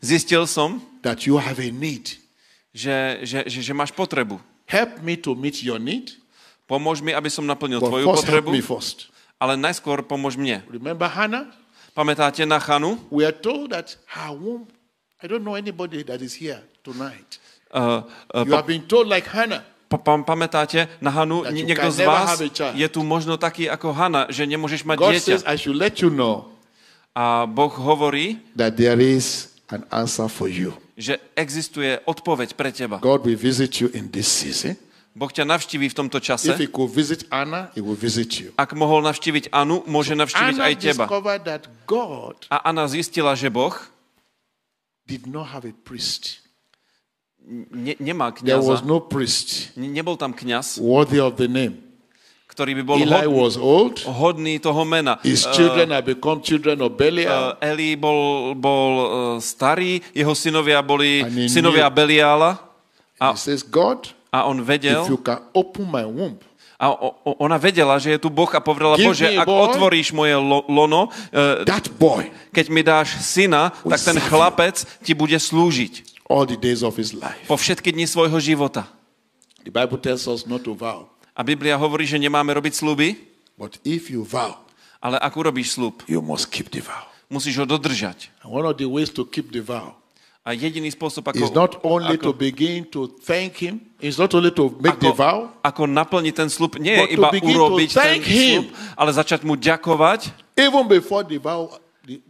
Zistil som, that you have a need. Že máš potrebu. Help me to meet your need. Pomôž mi, aby som naplnil tvoju potrebu. Ale najskôr pomôž mne. Remember Hannah? Pamätáte na Hannu? We are told that her womb, I don't know anybody that is here tonight. You have been told like Hannah. Pamätáte na Hannu? Niekto z vás je tu možno taký ako Hanna, že nemôžeš mať dieťa. God says, I should let you know, a Boh hovorí, that there is an answer for you. Že existuje odpoveď pre teba. God will visit you in this season. Boh ťa navštíví v tomto čase. If he could visit Anna, he will visit you. Ak mohol navštíviť Annu, môže navštíviť aj teba. A Anna zistila, že Boh did not have a priest. Nemá kňaza. There was no priest. Nebol tam kňaz. Worthy of the name. Ktorý by bol hodný toho mena. His children have become children of Belial. Eli bol starý, jeho synovia boli synovia Beliala. A he says, God, a on vedel, if you can open my womb. A ona vedela, že je tu Boh a povedala, Bože, ak otvoríš moje lono, keď mi dáš syna, tak ten chlapec ti bude slúžiť. All the days of his life. Po všetky dni svojho života. The Bible tells us not to vow. A Biblia hovorí, že nemáme robiť sľuby. But if you vow, ale ak urobíš sľub, you must keep the vow. Musíš ho dodržať. And one of the ways to keep the vow. A jediný spôsob, ako is not only to begin to thank him, is not only to make the vow, ako naplniť ten sľub, nie je iba urobiť ten sľub, ale začať mu ďakovať. Even before the vow,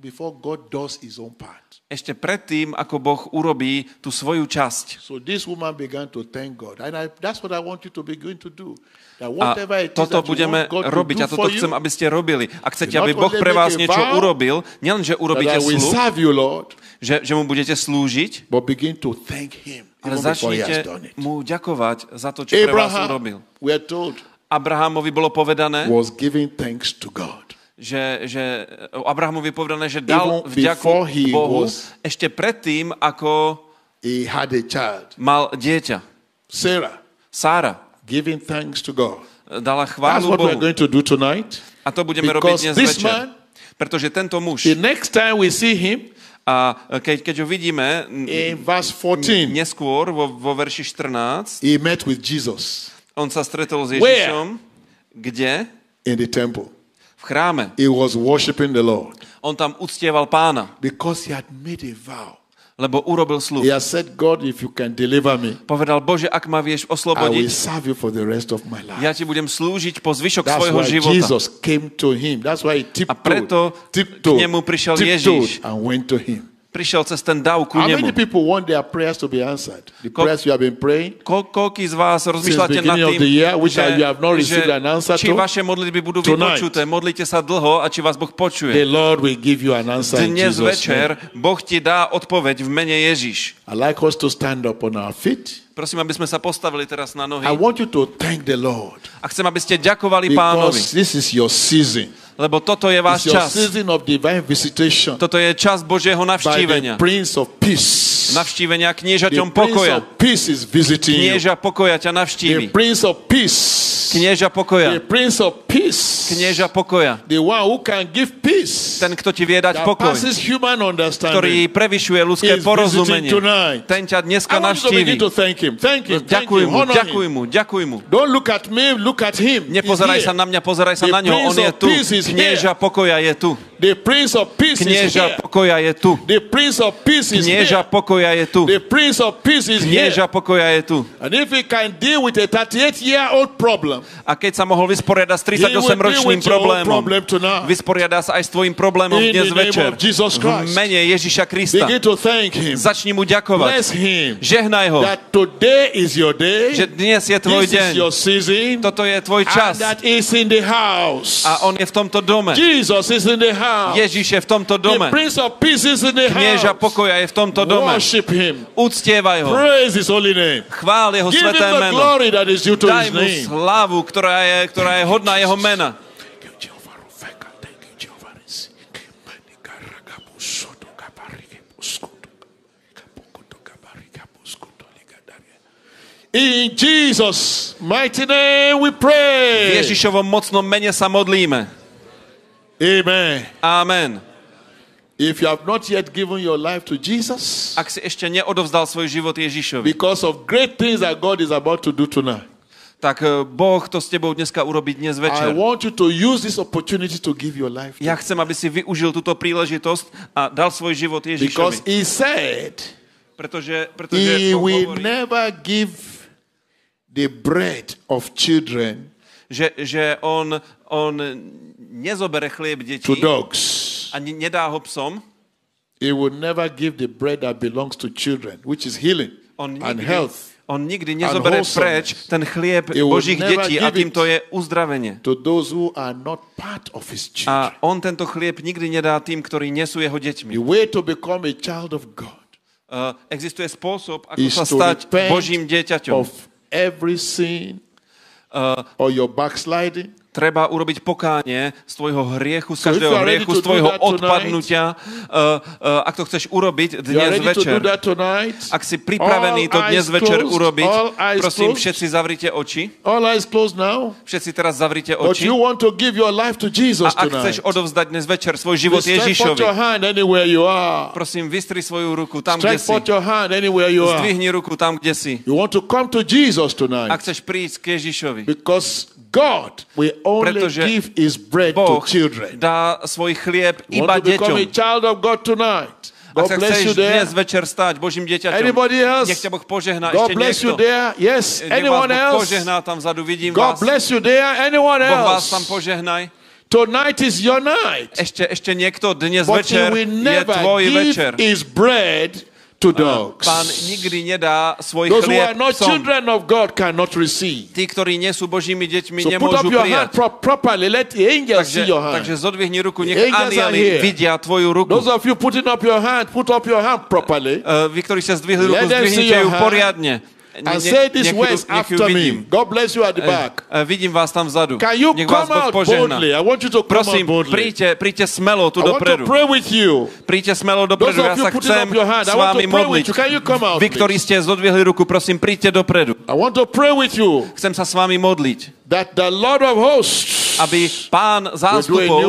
before God does his own part. Ešte predtým, ako Boh urobí tú svoju časť. So this woman began to thank God. And that's what I want you to begin to do. That whatever it is that you want God to do for you. Toto budeme robiť a toto chcem, aby ste robili. Ak chcete, aby Boh pre vás niečo urobil, nielenže urobíte sľub, že mu budete slúžiť, but begin to thank him, ale začnite mu ďakovať za to, čo pre vás urobil. Abrahamovi bolo povedané, was giving thanks to God. Že Abrahamovi je povedané, že dal vďaku Bohu ešte predtým, ako mal dieťa. Sára dala chválu Bohu. A to budeme robiť dnes večer. Pretože tento muž, a keď ho vidíme neskôr vo verši 14, on sa stretol s Ježišom. Kde? In the temple. V chráme. He was worshiping the Lord. On tam uctieval Pána. Because he had made a vow. Lebo urobil sľub. He has said, God, if you can deliver me. Povedal, Bože, ak ma vieš oslobodiť. I will serve you for the rest of my life. Ja ti budem slúžiť po zvyšok svojho života. Jesus came to him. That's why he tiptoed. A preto k nemu prišiel Ježiš. And went to him. Prišiel cez ten dav ku nemu. How many people want their prayers to be answered? The prayers you have been praying? Koľko z vás rozmýšľate nad tým, že či vaše modlitby budú vypočuté? Modlite sa dlho a či vás Boh počuje? The Lord will give you an answer in Jesus' name. Dnes večer Boh ti dá odpoveď v mene Ježiš. I'd like us to stand up on our feet. Prosím, aby sme sa postavili teraz na nohy. I want you to thank the Lord. A chcem, aby ste ďakovali Pánovi. Because this is your season. Lebo toto je váš čas. Toto je čas Božieho navštívenia. Navštívenia kniežaťom pokoja. Knieža pokoja ťa navštíví. Knieža pokoja. Knieža pokoja. Ten, kto ti vie dať pokoj, ktorý prevyšuje ľudské porozumenie, ten ťa dneska navštíví. Ďakuj mu. Nepozeraj sa na mňa, pozeraj sa na ňo. On je tu. Knieža pokoja je tu. Knieža pokoja je tu. Knieža pokoja je tu. Knieža pokoja je tu. A keď sa mohol vysporiadať s 38-ročným problémom, vysporiada sa aj s tvojim problémom dnes večer. V mene Ježiša Krista. Začni mu ďakovať. Žehnaj ho. Že dnes je tvoj deň. Toto je tvoj čas. A on je v tomto dome. Jesus is in the house. Ježiš je v tomto dome. Knieža pokoja je v tomto dome. Uctievaj ho. Chvál jeho sveté meno. Daj mu slávu, ktorá je hodná jeho mena. In Jesus mighty name we pray. V Ježišovom mocnom mene sa modlíme. Amen. Amen. If you have not yet given your life to Jesus, ak si ešte neodovzdal svoj život Ježišovi, because of great things that God is about to do tonight, tak Boh to s tebou dneska urobí dnes večer. I want you to use this opportunity to give your life. Ja chcem, aby si využil túto príležitosť a dal svoj život Ježišovi. Because he said, pretože he will never give the bread of children, že on nezobere chlieb detí a nedá ho psom. He will never give the bread that belongs to children, which is healing and health. On nikdy nezobere preč ten chlieb Božích detí a týmto je uzdravenie. To those who are not part of his children. A on tento chlieb nikdy nedá tým, ktorí nie sú jeho deťmi. The way to become a child of God. Existuje spôsob, ako sa stať Božím dieťaťom. Every sin or your backsliding. Treba urobiť pokánie z tvojho hriechu, z každého hriechu, z tvojho odpadnutia. Ak to chceš urobiť dnes večer, ak si pripravený to dnes večer urobiť, prosím, všetci zavrite oči. Všetci teraz zavrite oči. A ak chceš odovzdať dnes večer svoj život Ježišovi, prosím, vystri svoju ruku tam, kde si. Zdvihni ruku tam, kde si. Ak chceš prísť k Ježišovi, God will only give his bread to children. Dá svoj chlieb iba deťom. Ak sa chceš dnes večer stať Božím dieťaťom, nech ťa Boh požehná. Ešte niekto? Nech vás Boh požehná tam vzadu, vidím vás. Boh vás tam požehnaj. Tonight is your night. Ešte niekto? Dnes večer je tvoj večer. Pán nikdy nedá svoj chlieb psom. Tí, ktorí nie sú Božími deťmi, nemôžu prijať. Takže zodvihni ruku, nech anjeli vidia tvoju ruku. Vy, ktorí ste zdvihli ruku, zdvihnite ju poriadne. Nech ju vidím. Vidím vás tam vzadu. Nech vás Boh požehná. Prosím, príďte smelo tu dopredu. Príďte smelo dopredu. Ja sa chcem s vami modliť. Vy, ktorí ste zodvihli ruku, prosím, príďte dopredu. Chcem sa s vami modliť. Aby Pán zástupov...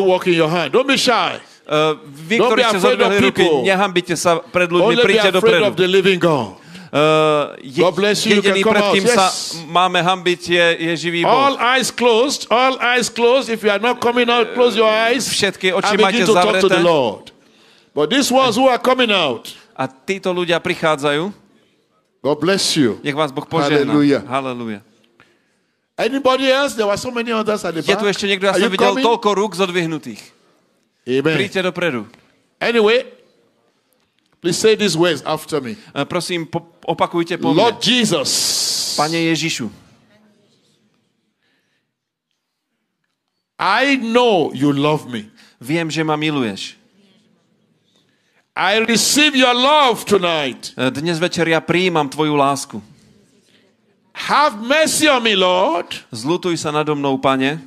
Vy, ktorí ste zodvihli ruky, nehambite sa pred ľuďmi, príďte dopredu. Jediný, pred kým sa máme hambiť, je živý Boh. All eyes closed. If you are not coming out, close your eyes. Všetky oči máte zavreté. But these ones who are coming out. A títo ľudia prichádzajú. God bless you. Nech vás Boh požehná. Haleluja. Anybody else? There were so many others at the back. Je tu ešte niekto? Ja som videl toľko rúk zodvihnutých. Amen. Príďte dopredu. Anyway, please say these words after me. Prosím, opakujte po mne. Lord Jesus. Pane Ježišu. I know you love me. Viem, že ma miluješ. I receive your love tonight. Dnes večer ja prijímam tvoju lásku. Have mercy on me, Lord. Zľutuj sa nado mnou, Pane.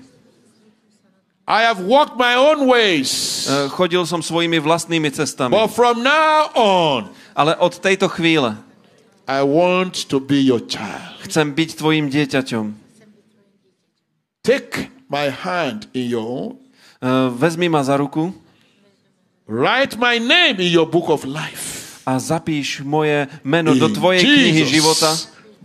I have walked my own ways. Chodil som svojimi vlastnými cestami. But from now on, ale od tejto chvíle, I want to be your child. Chcem byť tvojim dieťaťom. Take my hand in your own. Vezmi ma za ruku. Write my name in your book of life. A zapíš moje meno do tvojej knihy života.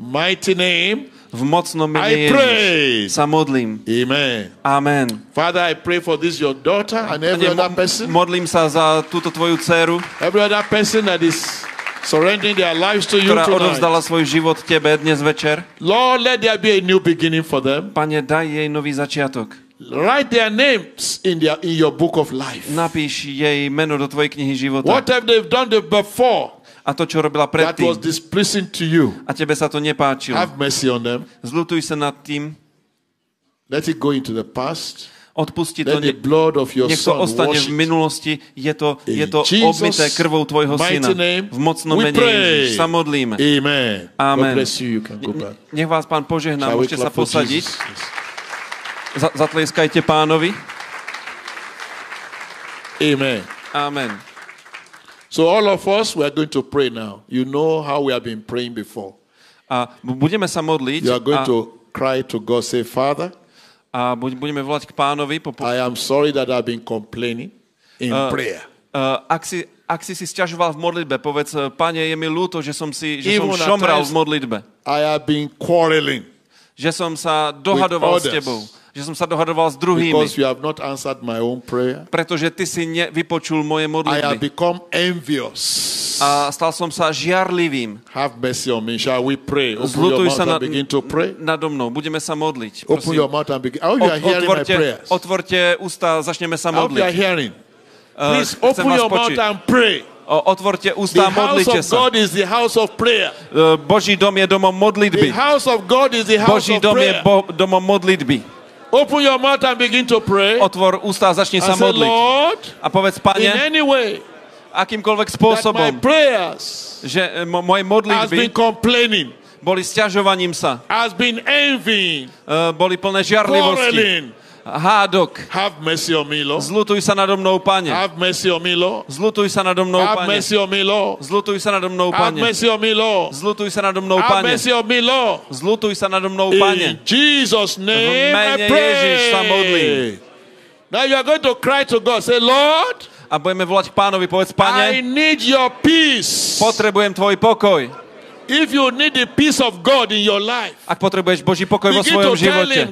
Mighty name. V mocnom mene Ježiš sa modlím. Amen. Amen. Father, I pray for this your daughter and every other person. Modlím sa za túto tvoju dceru. Every other person that is surrendering their lives to you tonight. Ktorá odovzdala svoj život tebe dnes večer. Lord, let there be a new beginning for them. Pane, daj jej nový začiatok. Write their names in your book of life. Napíš jej meno do tvojej knihy života. What have they done before? A to, čo robila predtým, a tebe sa to nepáčilo. Zľutuj sa nad tým. odpusti to, nech to ostane v minulosti, je to obmyté krvou tvojho syna. V mocnom mene Ježiš sa modlíme. Amen. Nech vás Pán požehná, môžete sa posadiť. Zatlieskajte Pánovi. Amen. Amen. So all of us, we are going to pray now. You know how we have been praying before. A budeme sa modliť. You are going to cry to God, say, Father, a budeme volať k Pánovi. I am sorry that I've been complaining in prayer. Ak si sťažoval v modlitbe, povedz, Pane, je mi ľúto, že som šomral v modlitbe. I have been quarreling. Že som sa dohadoval s tebou. Že som sa dohadoval s druhými. Because you have not answered my own prayer. Pretože ty si nevypočul moje modlitby. I have become envious. A stal som sa žiarlivým. Have mercy on me. Shall we pray? Zľutuj sa nado mnou. Budeme sa modliť. Open your mouth and begin. I hope you are hearing my prayers. Otvorte ústa, začneme sa modliť. I hope you are hearing. Please open your mouth and pray. Otvorte ústa, modlite sa. Boží dom je domom modlitby. Boží dom je domom modlitby. Open your mouth and begin to pray. Otvor ústa, začni sa modliť. A povedz, Pane, akýmkoľvek spôsobom, že moje modlitby boli sťažovaním sa, boli plné žiarlivosti, hádok. Have mercy on me, Lord. Zľutuj sa nado mnou, Pane. Have mercy on me, Lord. Zľutuj sa nado mnou, Pane. Have mercy on me, Lord. Zľutuj sa nado mnou, Pane. Have mercy on me, Lord. Zľutuj sa nado mnou, Pane. Have mercy on me, Lord. Zľutuj sa nado mnou, Pane. In Jesus' name I pray. V mene Ježiš sa modlím. Now you are going to cry to God. Say, Lord. A budeme volať k Pánovi. Povedz, Pane, I need your peace. Potrebujem tvoj pokoj. If you need the peace of God in your life, ak potrebuješ Boží pokoj vo svojom živote,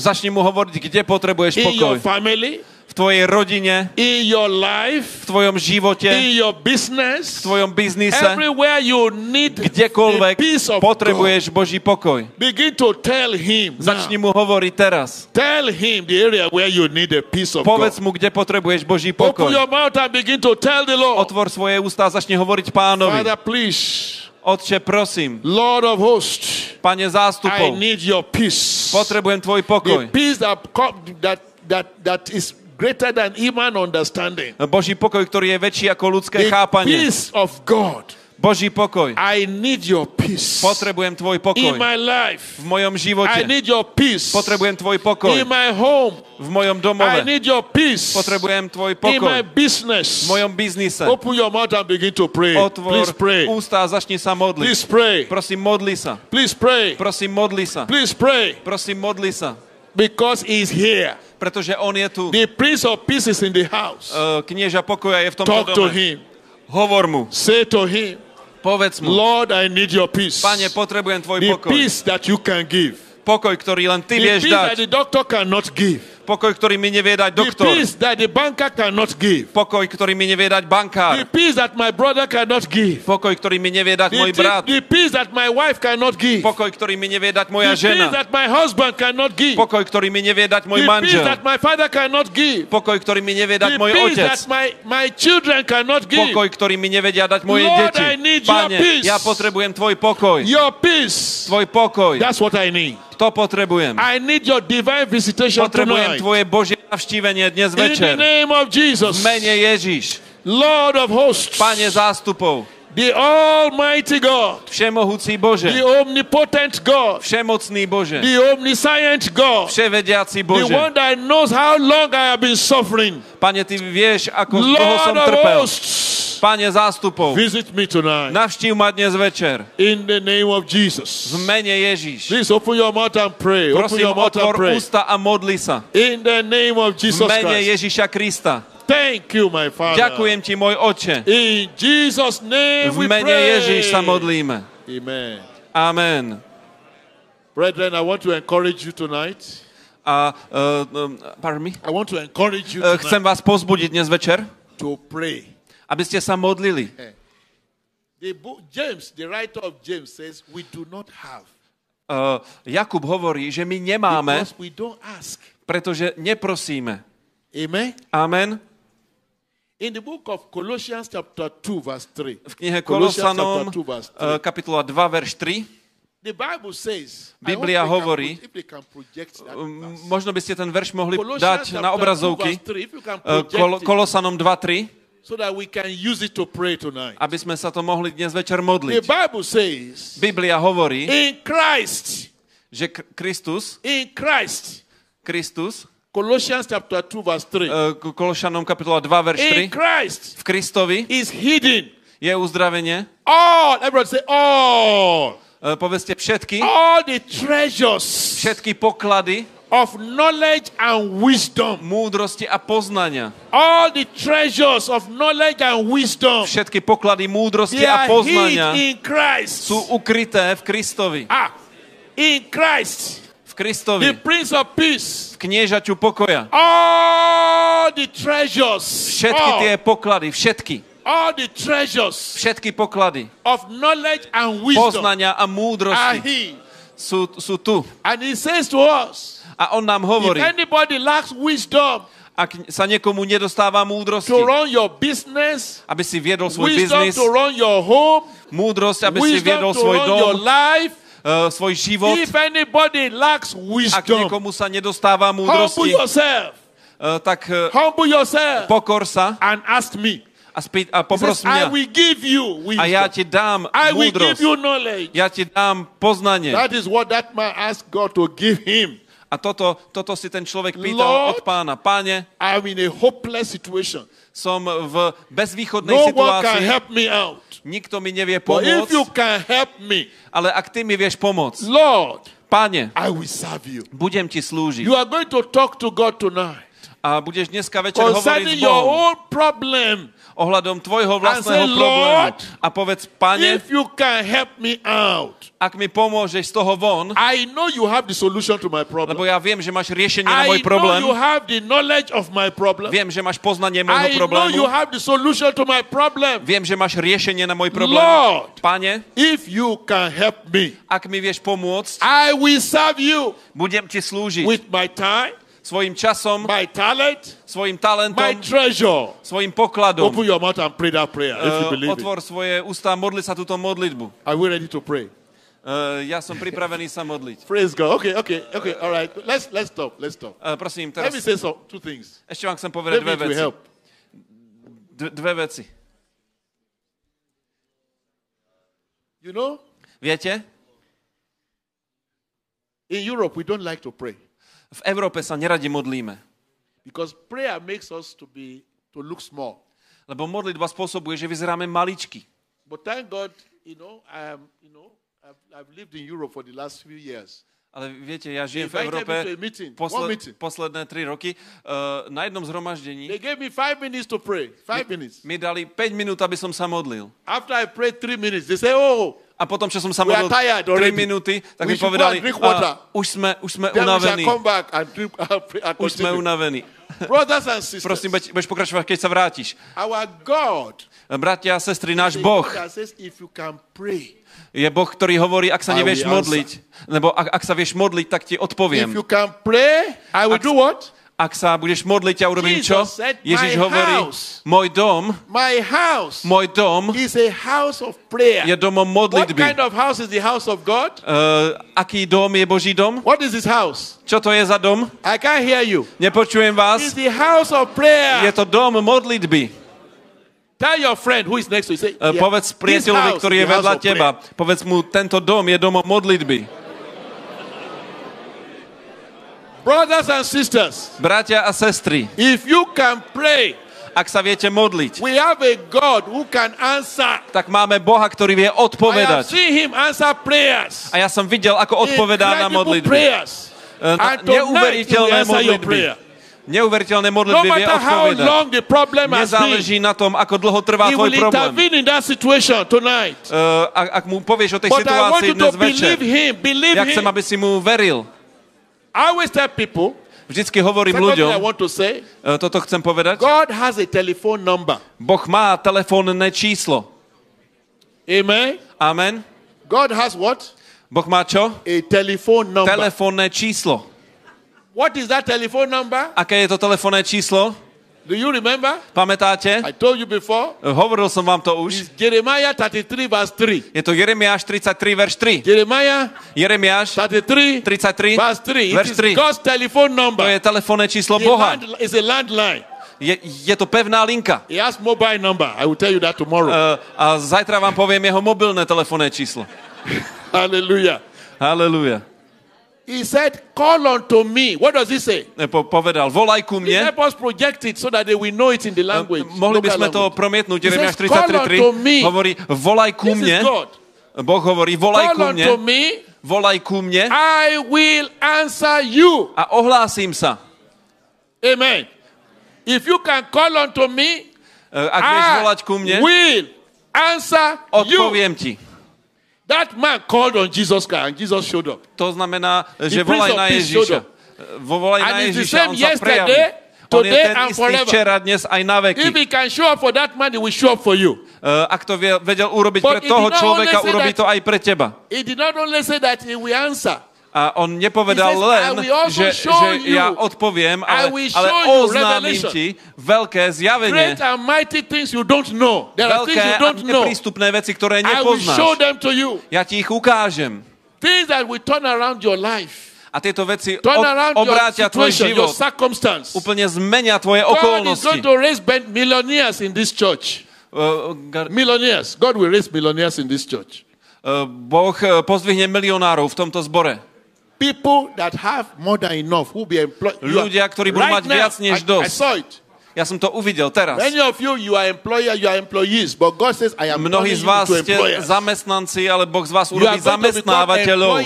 začni mu hovoriť, kde potrebuješ pokoj. V tvojej rodine, in your life, v tvojom živote, in your business, v tvojom biznise, everywhere you need, kdekoľvek potrebuješ Boží pokoj. Begin to tell him. Začni mu hovoriť teraz. Tell him the area where you need the peace of God. Povedz mu, kde potrebuješ Boží pokoj. Open your mouth and begin to tell the Lord. Otvor svoje ústa a začni hovoriť Pánovi. Father, please. Otče, prosím. Lord of hosts, Pane zástupov, I need your peace. Potrebujem tvoj pokoj. The peace that is greater than human understanding. Boží pokoj, ktorý je väčší ako ľudské chápanie. The peace of God. Boží pokoj. I need your peace. Potrebujem tvoj pokoj. In my life. V mojom živote. I need your peace. Potrebujem tvoj pokoj. In my home. V mojom domove. I need your peace. Potrebujem tvoj pokoj. In my business. V mojom biznise. Open your mouth and begin to pray. Please pray. Ústa a začni sa modliť. Please pray. Prosím, modli sa. Please pray. Prosím, modli sa. Please pray. Prosím, modli sa. Because he is here. Pretože on je tu. The Prince of Peace is in the house. Knieža pokoja je v tomto dome. Talk to him. Hovor mu. Say to him. Povedz mu, Lord, I need your peace. Pane, potrebujem tvoj pokoj. The peace that you can give. Pokoj, ktorý len ty vieš dať. The peace that the doctor cannot give. Pokoj, ktorý mi nevie dať doktor. The peace that the banker cannot give. Pokoj, ktorý mi nevie dať bankár. The peace that my brother cannot give. Pokoj, ktorý mi nevie dať môj brat. The peace that my wife cannot give. Pokoj, ktorý mi nevie dať moja žena. The peace that my husband cannot give. Pokoj, ktorý mi nevie dať môj manžel. The peace that my father cannot give. Pokoj, ktorý mi nevie dať môj otec. The peace that my children cannot give. Pokoj, ktorý mi nevedia dať moje deti. Pane, ja potrebujem tvoj pokoj. Your peace. Tvoj pokoj. That's what I need. To potrebujem. I need your divine visitation tonight. Potrebujem tvoje Božie navštívenie dnes večer. In the name of Jesus. V mene Ježiš. Lord of hosts. Pane zástupov. The Almighty God. Všemohúci Bože. The Omnipotent God. Všemocný Bože. The Omniscient God. Vševediaci Bože. The one that knows how long I have been suffering. Pane, ty vieš, ako dlho som trpel. Lord of hosts. Pane zástupov. Visit me tonight. Navštív ma dnes večer. In the name of Jesus. V mene Ježiš. Please open your mouth and pray. Prosím, otvor ústa a modli sa. In the name of Jesus Christ. V mene Ježiša Krista. Thank you, my Father. Ďakujem ti, môj Otče. In Jesus' name we pray. V mene Ježiš sa modlíme. Amen. Amen. Brethren, I want to encourage you tonight. Pardon me? I want to encourage you tonight. Chcem vás pozbudiť dnes večer. To pray. Aby ste sa modlili. James, the writer of James says, we do not have. Jakub hovorí, že my nemáme, because we don't ask. Pretože neprosíme. Amen. Amen. In the book of Colossians chapter 2 verse 3. V knihe Kolosanom kapitola 2 verš 3. Biblia hovorí, možno by ste ten verš mohli dať na obrazovky, Kolosanom 2:3, so that we can use it to pray tonight. Aby sme sa to mohli dnes večer modliť. Biblia hovorí, že Kristus, Colossians chapter 2 verse 3. Kološanom kapitola 2 verš 3. V Kristovi je uzdravenie. Everybody say all. Povedzte všetky. All the treasures. Všetky poklady of knowledge and wisdom. Múdrosti a poznania. All the treasures of knowledge and wisdom. Všetky poklady múdrosti a poznania sú ukryté v Kristovi. In Christ. Kristovi, the Prince of Peace, kniežaťu pokoja. All the treasures, všetky tie poklady, všetky. All the treasures, všetky poklady of knowledge and wisdom, poznania a múdrosti sú tu. And he says to us, a on nám hovorí, if anybody lacks wisdom, ak sa niekomu nedostáva múdrosti, to run your business, aby si viedol svoj biznis, to run your home, múdrosť, aby si viedol svoj dom, your life, svoj život. If anybody lacks wisdom, ak niekomu sa nedostáva múdrosti, tak pokor sa and ask me. A popros mňa. A ja ti dám múdrosť. Ja ti dám poznanie. That is what that man asked God to give him. A toto si ten človek pýtal od Pána. Páne, I'm in a hopeless situation. Som v bezvýchodnej situácii. Nikto mi nevie pomôcť. Ale ak ty mi vieš pomôcť, Pane, budem ti slúžiť. You are going to talk to God tonight. A budeš dneska večer hovoriť s Bohom ohľadom tvojho vlastného problému. A povedz, Pane, ak mi pomôžeš z toho von, lebo ja viem, že máš riešenie na môj problém, viem, že máš poznanie môjho problému, viem, že máš riešenie na môj problém. Pane, ak mi vieš pomôcť, budem ti slúžiť svojím časom, svojím talentom, svojím pokladom. Open your mouth and pray that prayer if you believe it. Otvor svoje ústa, modli sa túto modlitbu. Are we ready to pray? Ja som pripravený sa modliť. Praise God. Okay. All right. Let's stop. Prosím, teraz. Let me say two things. Ešte vám chcem povedať dve veci. You know? Viete? In Europe we don't like to pray. V Európe sa neradi modlíme. Because prayer makes us to look small. Lebo modlitba spôsobuje, že vyzeráme maličky. But thank God, I've lived in Europe for the last few years. Ale viete, ja žijem v Európe posledné 3 roky. Na jednom zhromaždení mi dali 5 minút, aby som sa modlil. After I prayed 3 minutes, they say, a potom, čo som sa modlil 3 minúty, tak mi povedali, už sme unavení. Už sme unavení. Prosím, budeš pokračovať, keď sa vrátiš. Bratia a sestry, náš Boh je Boh, ktorý hovorí, ak sa nevieš modliť, lebo ak sa vieš modliť, tak ti odpoviem. Ak sa budeš modliť, ja urobím čo? Ježiš hovorí, môj dom je domom modlitby. Aký dom je Boží dom? Čo to je za dom? Nepočujem vás. Je to dom modlitby. Povedz priateľovi, ktorý je vedľa teba. Povedz mu, tento dom je domom modlitby. Bratia a sestry, ak sa viete modliť, tak máme Boha, ktorý vie odpovedať. A ja som videl, ako odpovedá na modlitby. Neuveriteľné modlitby vie odpovedať. Nezáleží na tom, ako dlho trvá tvoj problém. Ak mu povieš o tej situácii dnes večer, ja chcem, aby si mu veril. I always tell people, vždycky hovorím ľuďom, toto chcem povedať, God has a telephone number. Boh má telefónne číslo. Amen. God has what? Boh má čo? A telephone number. Telefónne číslo. What is that telephone number? Aké je to telefónne číslo? Do you remember? Pamätáte? I told you before. Hovoril som vám to už. Jeremiah 33 verse 3. Je to Jeremiáš 33 verš 3. Jeremiáš 33 verse 3. It is God's telephone number. To je telefónne číslo Boha. It's a landline. Je to pevná linka. He has mobile number. I will tell you that tomorrow. A zajtra vám poviem jeho mobilné telefónne číslo. Hallelujah. Hallelujah. He said, call unto me. What does he say? Povedal, volaj ku mne. Help us project it so that they will know it in the language. Mohli by sme to promietnúť. Jeremiáš 33:3 hovorí, volaj ku mne. Boh hovorí, volaj ku mne. Volaj ku mne. I will answer you. A ohlásim sa. Amen. If you can call unto me, ak vieš volať ku mne, will answer you. Odpoviem ti. That man called on Jesus and Jesus showed up. To znamená, že volaj na Ježiša. Volaj na Ježiša, on sa prejaví. On je ten istý včera, dnes aj na veky. If he can show up for that man, he will show up for you. Ak to vedel urobiť pre toho človeka, urobí to aj pre teba. He did not only say that he will answer. A on nepovedal len, že ja odpoviem, ale oznámim ti veľké zjavenie. Veľké a neprístupné veci, ktoré nepoznáš. Ja ti ich ukážem. A tieto veci obrátia tvoj život. Úplne zmenia tvoje okolnosti. God will raise millionaires in this church. Boh pozdvihne milionárov v tomto zbore. People that have more than enough who be employed. Ľudia, ktorí budú mať viac než dosť. Ja som to uvidel teraz. Many of you are employer, you are employees, but God says I am calling you to employers. Mnohí z vás ste zamestnanci, ale Boh z vás urobí zamestnávateľov.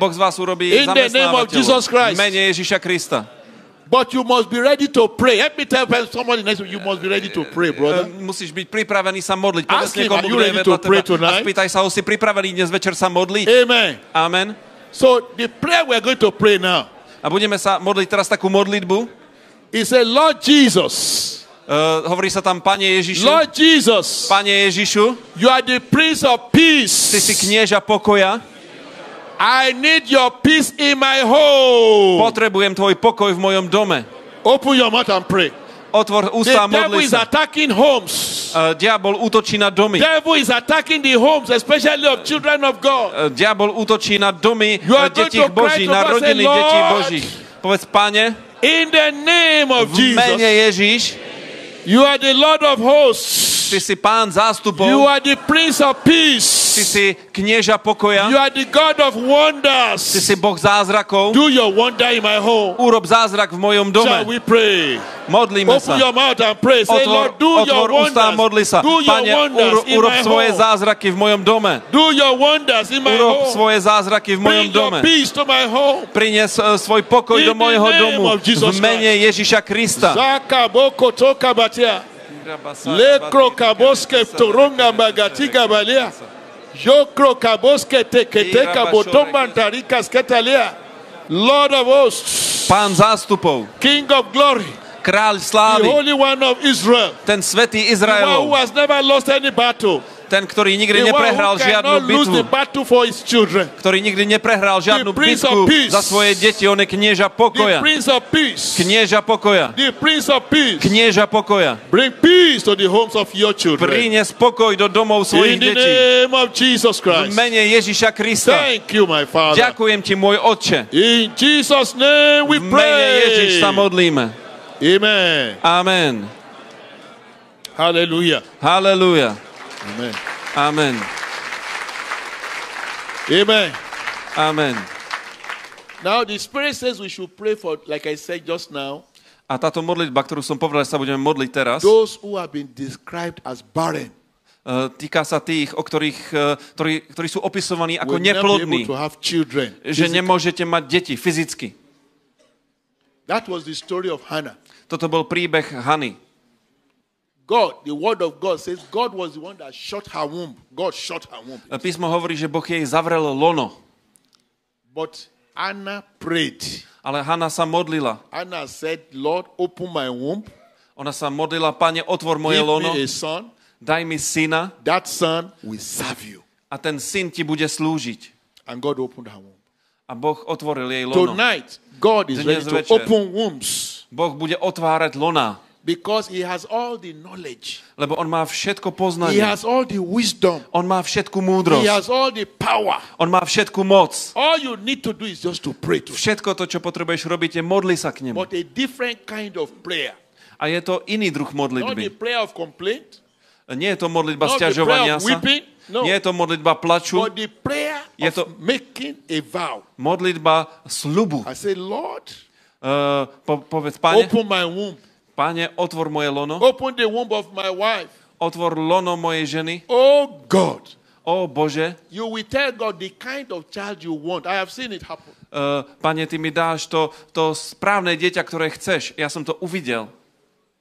Boh z vás urobí zamestnávateľov. Mene Ježiša Krista. But you must be ready to pray. Let me tell someone next you must be ready to pray, brother. Musíš byť pripravený sa modliť. Povedz niekomu, kto je vedľa teba. A spýtaj sa ho, si pripravený dnes večer sa modliť? Amen. Amen. So the prayer we are going to pray now. A budeme sa modliť teraz takú modlitbu. He said, Lord Jesus. Hovorí sa tam, Pane Ježišu. Lord Jesus. Pane Ježišu. You are the Prince of Peace. Ty si knieža pokoja. I need your peace in my home. Potrebujem tvoj pokoj v mojom dome. Open your mouth and pray. Otvor ústa a modli sa. The devil is attacking homes. Diabol útočí na domy. The devil is attacking the homes, especially of children of God. Diabol útočí na domy detí Boží, na rodiny detí Božích. Povedz, Pane, in the name of Jesus. V mene Ježiš. You are the Lord of hosts. Ty si Pán zástupov. You are the Prince of Peace. Ty si knieža pokoja. You are the God of wonders. Ty si Boh zázrakov. Do your wonder in my home. Urob zázrak v mojom dome. Shall we pray? Modlíme sa. Open your mouth and pray. Say, Lord, do your wonders. Modli sa. Pane, urob svoje zázraky v mojom dome. Do your wonders in my home. Urob svoje zázraky v mojom dome. Prines svoj pokoj do mojho domu. V mene Ježiša Krista. Zakaboko tokabatia. Lekrokaboske toronga magatiga balia. Lord of hosts, Pán zástupov, King of glory, Kráľ slávy, the Holy One of Israel, ten svätý Izraelov, who has never lost any battle, ten, ktorý nikdy neprehral žiadnu bitvu, ktorý nikdy neprehral žiadnu bitvu za svoje deti, on je knieža pokoja. Knieža pokoja. Knieža pokoja. Prines pokoj do domov svojich detí. V mene Ježiša Krista. Ďakujem ti, môj Otče. V mene Ježiš sa modlíme. Amen. Halleluja. Halleluja. Amen. Amen. Amen. Amen. Now the Spirit says we should pray for, like I said just now. A táto modlitba, ktorú som povedal, sa budeme modliť teraz. Those who have been described as barren. Týka sa tých, o ktorých, ktorí sú opisovaní ako neplodní. Že nemôžete mať deti fyzicky. That was the story of Hannah. Toto bol príbeh Hany. God, the word of God says God was the one that shut her womb. God shut her womb. Písmo hovorí, že Boh jej zavrel lono. But Anna prayed. Ale Hana sa modlila. Anna said, Lord, open my womb. Ona sa modlila, Pane, otvor moje lono. Give me a son. Daj mi syna. That son will serve you. A ten syn ti bude slúžiť. And God opened her womb. A Boh otvoril jej lono. Tonight, God is ready to open wombs. Boh bude otvárať lona. Because he has all the knowledge. Lebo on má všetko poznanie. He has all the wisdom. On má všetku múdrosť. He has all the power. On má všetku moc. All you need to do is just to pray to. Všetko to, čo potrebuješ robiť, je modli sa k nemu. But a different kind of prayer. A je to iný druh modlitby. Not the prayer of complaint. Nie je to modlitba sťažovania sa. No. Nie je to modlitba plaču. But the prayer je to making a vow. Modlitba sľubu. I say, Lord, povedz, Pane, open my womb. Pane, otvor moje lono. Open the womb of my wife. Otvor lono mojej ženy. Oh God. Oh Bože. You will tell God the kind of child you want. I have seen it happen. Pane, ty mi dáš to správne dieťa, ktoré chceš. Ja som to uvidel.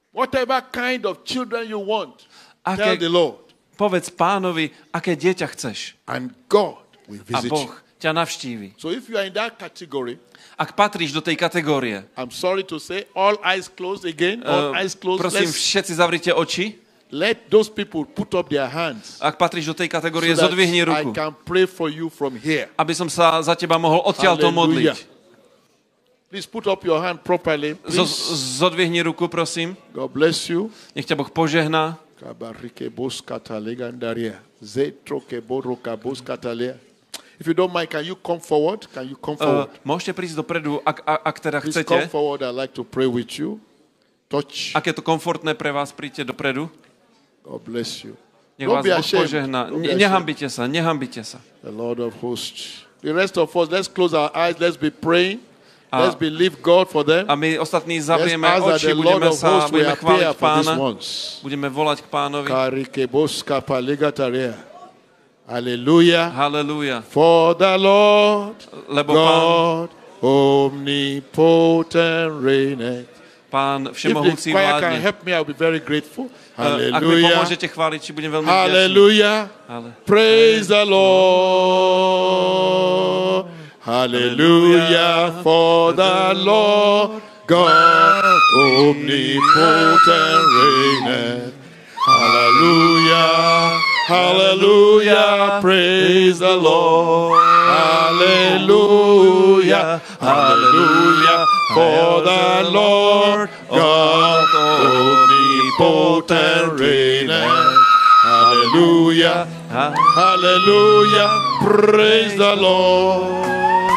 Whatever kind of children you want. Tell the Lord. Povedz Pánovi, aké dieťa chceš. And God will visit you. A Boh ťa navštívi. So if you are in that category, ak patríš do tej kategórie. I'm sorry to say, all eyes closed again, all eyes closed. Prosím, všetci zavrite oči. Let those people put up their hands. Ak patríš do tej kategórie, so zodvihni ruku. I can pray for you from here. Aby som sa za teba mohol odtiaľto modliť. Please put up your hand properly. Zodvihni ruku, prosím. God bless you. Nech ťa Boh požehná. Kabarike boskata legandaria. Zetroke boroka boskatalia. If you don't mind, can you come forward? Can you come forward? Môžete prísť dopredu, ak teda chcete. Please come forward. I'd like to pray with you. Touch. Ak je to komfortné pre vás, príďte dopredu. God bless you. Nech vás Boh požehná. Nehambite sa, nehambite sa. The Lord of hosts. The rest of us, let's close our eyes, let's be praying. Let's believe God for them. A my ostatní zavrieme oči, budeme chváliť Pána. Budeme volať k Pánovi. Karike boska paligataria. Hallelujah. Hallelujah. For the Lord, lebo God, Pán, omnipotent reigneth. Pán všemohúci vládne. If the choir can help me, I'll be very grateful. Hallelujah. Ak mi pomôžete chváliť, či budem veľmi vďačný. Hallelujah. Praise the Lord. Hallelujah. For the Lord, God, omnipotent reigneth. Hallelujah. Hallelujah, praise the Lord. Hallelujah, hallelujah, for the Lord God omnipotent reigneth. Hallelujah, hallelujah, praise the Lord.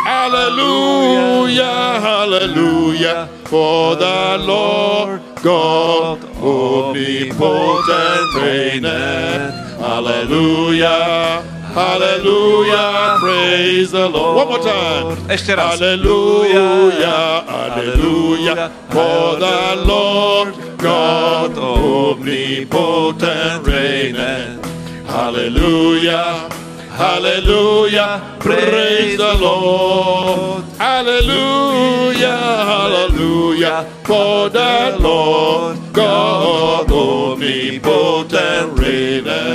Hallelujah, hallelujah, for the Lord God omnipotent reigneth. Hallelujah, hallelujah, praise the Lord. One more time. Ešte raz. Hallelujah, hallelujah, for the Lord God omnipotent reigneth. Hallelujah, hallelujah, praise the Lord. Hallelujah, hallelujah, for the Lord God omnipotent reigneth.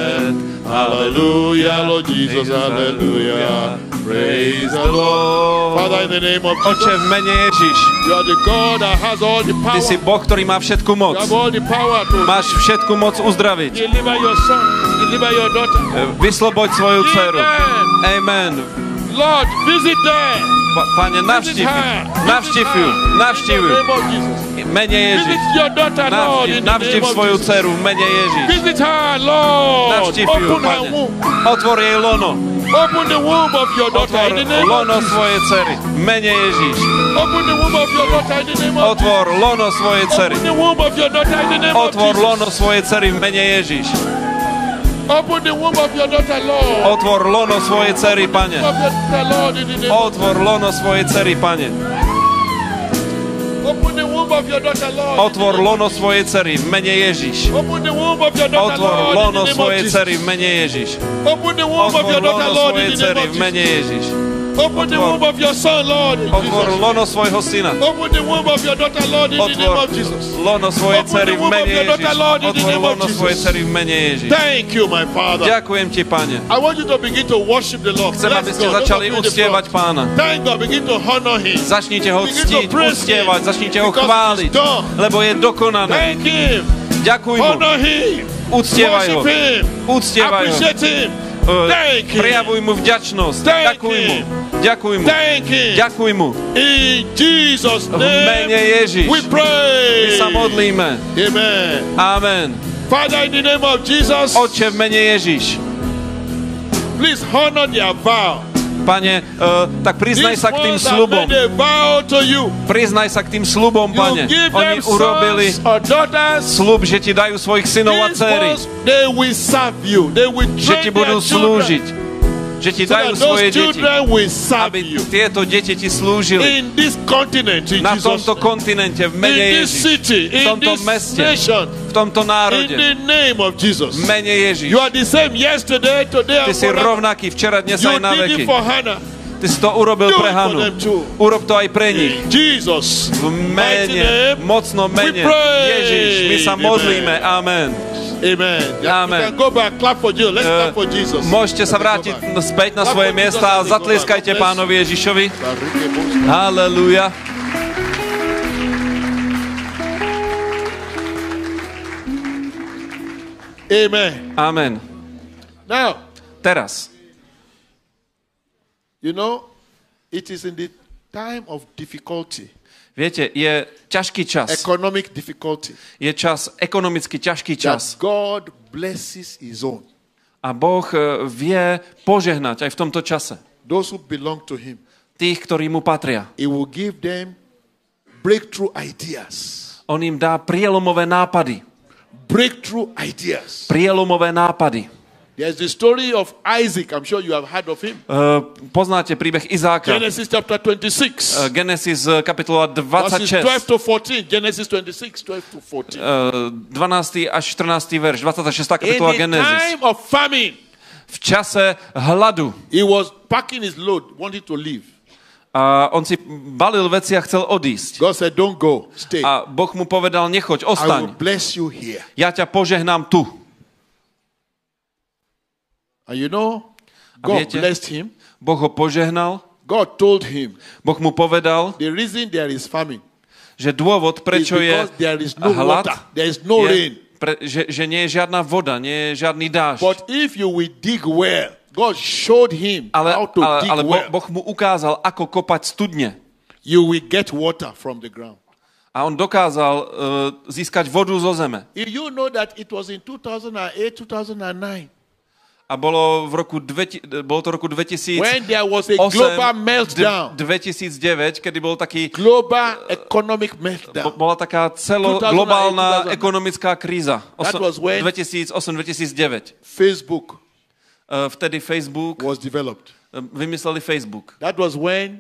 Hallelujah, Lord Jesus, hallelujah, praise the Lord. Father, in the name of Jesus, Oče, v mene Ježiš, you are the God that has all the power. Ty si Boh, ktorý má všetku moc. Máš všetku moc uzdraviť. Deliver your son, deliver your daughter. Vysloboď svoju dceru. Amen. Lord, visit them. Pane, navštív ju. Mene Ježiš. Navštív svoju dceru. Mene Ježiš. Navštív ju, Pane. Otvor jej lono. Open the womb of your daughter in the name of Jesus. Otvor lono svojej dcery. Mene Ježiš. Open the womb of your daughter in the name of Jesus. Otvor lono svojej dcery. Open the womb of your daughter in the name of Jesus. Otvor lono svojej dcery v mene Ježiš. Open the womb of your daughter, Lord. Otvor lono svojej dcery, Pane. Otvor lono svojej dcery, Pane. Otvor lono svojej dcery v mene Ježiš. Otvor lono svojej dcery v mene Ježiš. Otvor lono svojej dcery v mene Ježiš. Otvor lono svojho syna. Otvor lono svojej dcery v mene Ježiš. Otvor lono svojej dcery v mene Ježiš. Ďakujem ti, Pane. Chcem, aby ste začali uctievať Pána. Začnite ho ctiť, uctievať, začnite ho chváliť, lebo je dokonaný. Ďakuj mu. Uctievaj ho. Uctievaj ho. prejavuj mu vďačnosť. Ďakuj mu. Ďakuj mu. Ďakuj mu. V mene Ježiš my sa modlíme. Amen. Oče, v mene Ježiš. Please honor your vow. Pane, tak priznaj sa k tým sľubom. Priznaj sa k tým sľubom, Pane. Oni urobili sľub, že ti dajú svojich synov a dcéry. Že ti budú slúžiť. Že ti dajú svoje deti. Aby tieto deti ti slúžili. Na tomto kontinente, v mene Ježiš. V tomto meste. V tomto národe. V mene Ježiš. Ty si rovnaký včera, dnes aj na veky. Ty si to urobil pre Hanu. Urob to aj pre nich. V mene, mocno mene Ježiš, my sa modlíme. Amen. Amen. Môžete sa vrátiť späť na svoje miesta a zatlieskajte Pánovi Ježišovi. Halleluja. Amen. Amen. Now, teraz. You know, it is in the time of difficulty. Viete, je ťažký čas. Economic difficulty. Je čas, ekonomicky ťažký čas. That God blesses his own. A Boh vie požehnať aj v tomto čase. Those who belong to him. Tých, ktorí mu patria. He will give them breakthrough ideas. On im dá prielomové nápady. Breakthrough ideas. Prielomové nápady. There's the story of Isaac. I'm sure you have heard of him. Poznáte príbeh Izáka. Genesis chapter 26. Genesis kapitola 26. 12 to 14. Genesis 26, 12 to 14. 12. až 14. verš. 26. kapitola Genesis. In the time of famine. V čase hladu. He was packing his load, wanted to leave. A on si balil veci a chcel odísť. God said, don't go, stay. A Boh mu povedal, nechoď, ostaň. I will bless you here. Ja ťa požehnám tu. And you know, God blessed him. Boh ho požehnal. God told him. Boh mu povedal, the reason there is famine, že dôvod, prečo je hlad, že nie je žiadna voda, nie je žiadny dážď. But if you will dig well, God showed him how to dig well. Ale Boh mu ukázal, ako kopať studne. You will get water from the ground. A on dokázal získať vodu zo zeme. You know that it was in 2008, 2009. A bolo to roku 2008, 2009, kedy bol taký global economic meltdown. Bola taká celoglobálna ekonomická kríza. 2008-2009. Facebook. Vtedy Facebook was developed. Vymysleli Facebook. That was when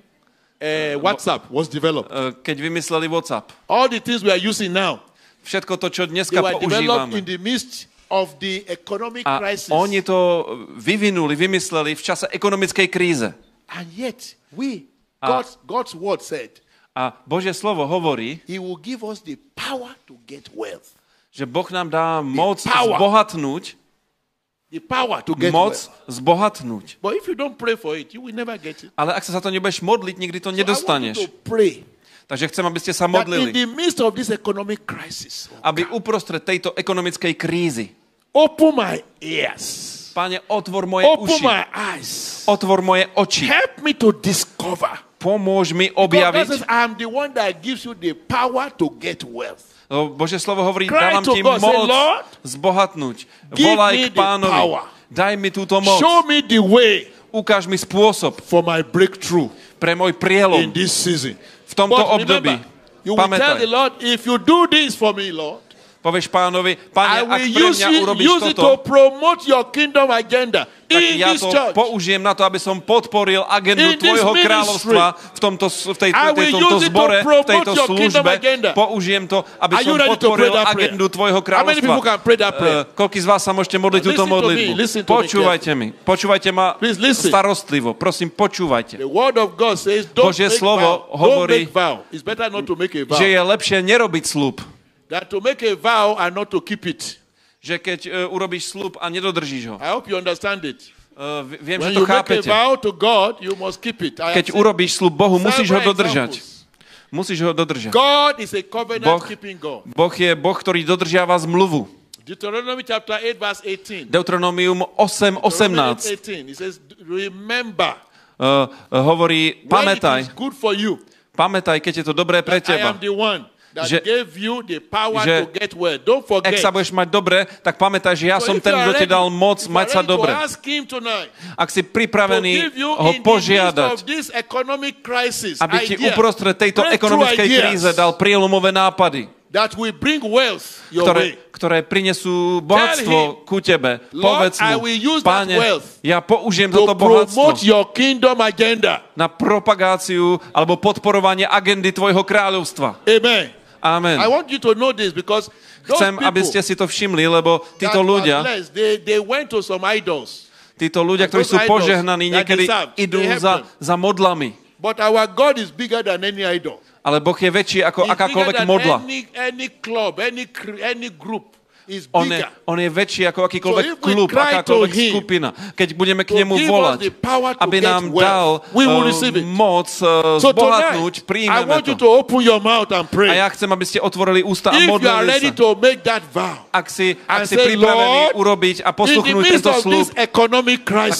WhatsApp was developed. Keď vymysleli WhatsApp. All the things we are using now. Všetko to, čo dneska používame. In the midst of the economic crisis. A oni to vymysleli v čase ekonomickej kríze. And yet we God's word said. A Božie slovo hovorí, he will give us the power to get wealth. Že Boh nám dá moc zbohatnúť. Moc zbohatnúť. Ale ak sa za to nebudeš modliť, nikdy to nedostaneš. Takže chcem, aby ste sa modlili. Aby uprostred tejto ekonomickej krízy. Pane, otvor moje uši. Otvor moje oči. Pomôž mi objaviť. Božie slovo hovorí, dávam ti moc zbohatnúť. Volaj k Pánovi. Daj mi túto moc. Ukáž mi spôsob pre môj prielom v tomto období. Pamätaj. Povieš Pánovi, Pane, ak pre mňa urobíš toto, tak ja to použijem na to, aby som podporil agendu tvojho kráľovstva v tomto zbore, v tejto službe. Použijem to, aby som podporil agendu tvojho kráľovstva. Koľkí z vás sa môžete modliť túto modlitbu? Počúvajte mi. Počúvajte ma starostlivo. Prosím, počúvajte. Božie slovo hovorí, že je lepšie nerobiť sľub. That to make a vow and not to keep it. Že keď urobíš sľub a nedodržíš ho. I hope you understand it. Viem, že to chápete. When you make a vow to God, you must keep it. Keď urobíš sľub Bohu, musíš ho dodržať. Musíš ho dodržať. God is a covenant keeping God. Boh je Boh, ktorý dodržiava zmluvu. Deuteronómium 8:18. Hovorí, pamätaj, keď je to dobré pre teba. Že ak sa budeš mať dobre, tak pamätaj, že ja som ten, kto ti dal moc mať sa dobre. Ak si pripravený ho požiadať, aby ti uprostred tejto ekonomickej kríze dal prielomové nápady, ktoré prinesú bohatstvo ku tebe. Povedz mu, Pane, ja použijem toto bohatstvo na propagáciu alebo podporovanie agendy tvojho kráľovstva. Amen. Amen. Chcem, aby ste si to všimli, lebo títo ľudia, ktorí sú požehnaní, niekedy idú za modlami. But our God is bigger than any idol. Ale Boh je väčší ako akákoľvek modla. On je väčší ako akýkoľvek klub, akákoľvek skupina. Keď budeme k nemu volať, aby nám dal moc zbohatnúť, príjmeme to. A ja chcem, aby ste otvorili ústa a modlili sa. Ak si pripravený urobiť a posluchnúť tento slúb, tak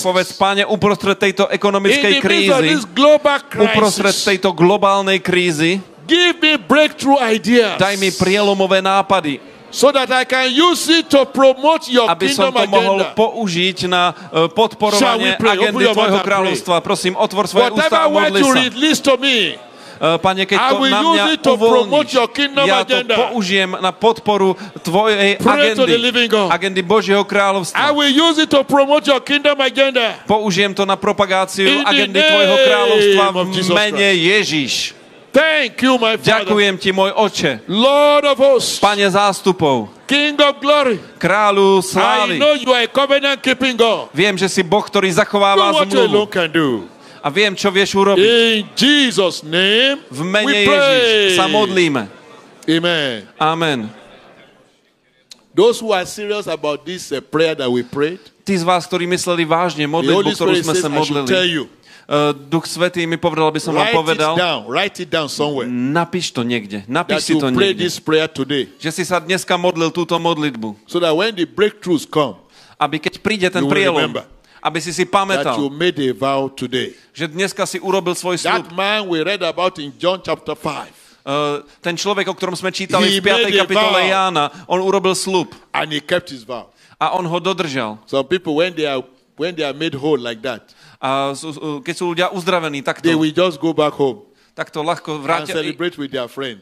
povedz, Pane, uprostred tejto ekonomickej krízy, uprostred tejto globálnej krízy, daj mi prielomové nápady, so that I can use it to promote your kingdom agenda. Aby som to mohol použiť na podporovanie agendy tvojho kráľovstva. Prosím, otvor svoje ústa a modli sa. Pane, keď to na mňa uvoľníš, ja to použijem na podporu tvojej agendy Božieho kráľovstva. Použijem to na propagáciu agendy tvojho kráľovstva v mene Ježiš. Thank you, my Father. Ďakujem ti, môj Oče. Lord of hosts. Pane zástupov. King of glory. Kráľu slávy. I know you are a covenant keeping God. Viem, že si Boh, ktorý zachováva zmluvu. A viem, čo vieš urobiť. In Jesus name. V mene Ježiš sa modlíme. Amen. Amen. Those who are serious about this prayer that we prayed. Tí z vás, ktorí mysleli vážne modlitbu, ktorú sme sa modlili. Duch Svätý mi povedal, aby som vám povedal, napíš to niekde, že si sa dneska modlil túto modlitbu, aby keď príde ten prielom, aby si si pamätal, že dneska si urobil svoj sľub. Ten človek, o ktorom sme čítali v 5. kapitole Jána, on urobil sľub a on ho dodržal. When they are made whole like that, a keď sú ľudia uzdravení, takto, they will just go back home. Takto ľahko vrátia,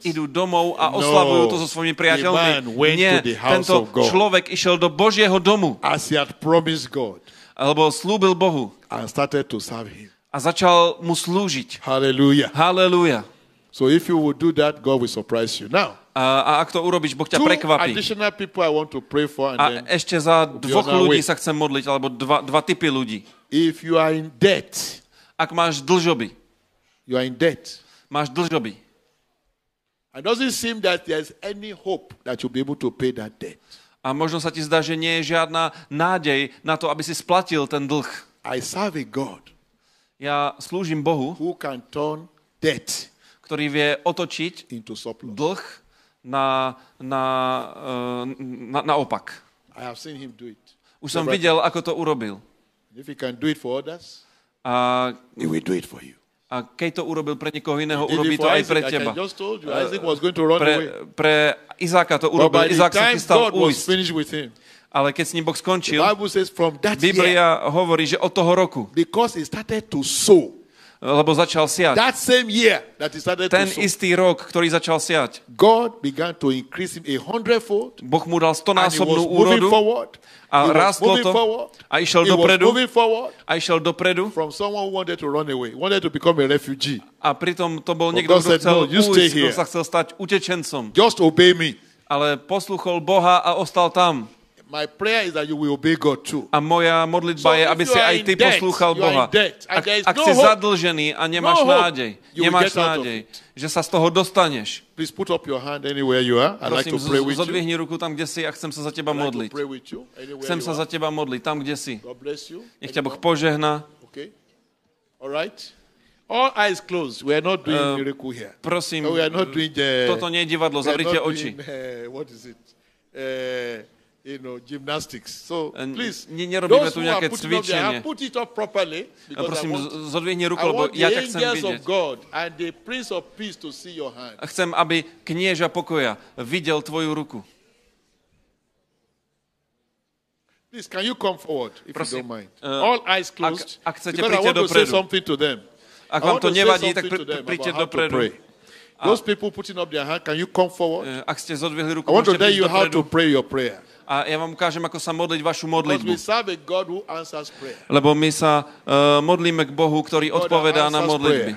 idú domov a oslavujú to so svojimi priateľmi. Nie, tento človek išiel do Božieho domu, alebo slúbil Bohu a začal mu slúžiť. Halleluja. So if you will do that, God will surprise you. Now, a ak to urobíš, Boh ťa prekvapí. A ešte za dvoch ľudí sa chcem modliť, alebo dva typy ľudí. If you are in debt, ak máš dlžoby, máš dlžoby. And doesn't seem that there's any hope that you'll be able to pay that debt. A možno sa ti zdá, že nie je žiadna nádej na to, aby si splatil ten dlh. I serve a God. Ja slúžim Bohu, who can turn debt, ktorý vie otočiť dlh naopak. Už som videl, ako to urobil. A keď to urobil pre niekoho iného, urobí to aj pre teba. Pre Izáka to urobil. Izák sa chystal újsť. Ale keď s ním Boh skončil, Biblia hovorí, že od toho roku, lebo začal siať. Ten istý rok, ktorý začal siať, Boh mu dal 100-násobnú úrodu a rástlo to a išiel dopredu a pritom to bol niekto, kto chcel újsť, kto sa chcel stať utečencom. Ale posluchol Boha a ostal tam. My prayer is that you will obey God too. A moja modlitba je, aby si aj ty poslúchal Boha. Ak si zadlžený a nemáš nádej, že sa z toho dostaneš. Please put up your hand anywhere you are. I'd like to pray with you. Zodvihni ruku tam, kde si, a chcem sa za teba modliť. Chcem sa za teba modliť tam, kde si. Nech ťa Boh požehná. Okay. All right. All eyes closed. We are not doing miracle here. Prosím, toto nie je divadlo, zavrite oči. What is it? you know, gymnastics. So please, nerobíme tu nejaké cvičenie. Prosím, zodvihni ruku, lebo ja ťa chcem vidieť. A chcem, aby knieža pokoja videl tvoju ruku. Please, can you come forward, if you don't mind? All eyes closed, ak chcete, because I want to say something to them. Ak vám to nevadí, tak príďte dopredu. Those people putting up their hand, can you come forward? Ak ste zodvihli ruku, môžete prísť dopredu. I want to tell you how to pray your prayer. A ja vám ukážem, ako sa modliť vašu modlitbu. Lebo my sa modlíme k Bohu, ktorý odpovedá na modlitby.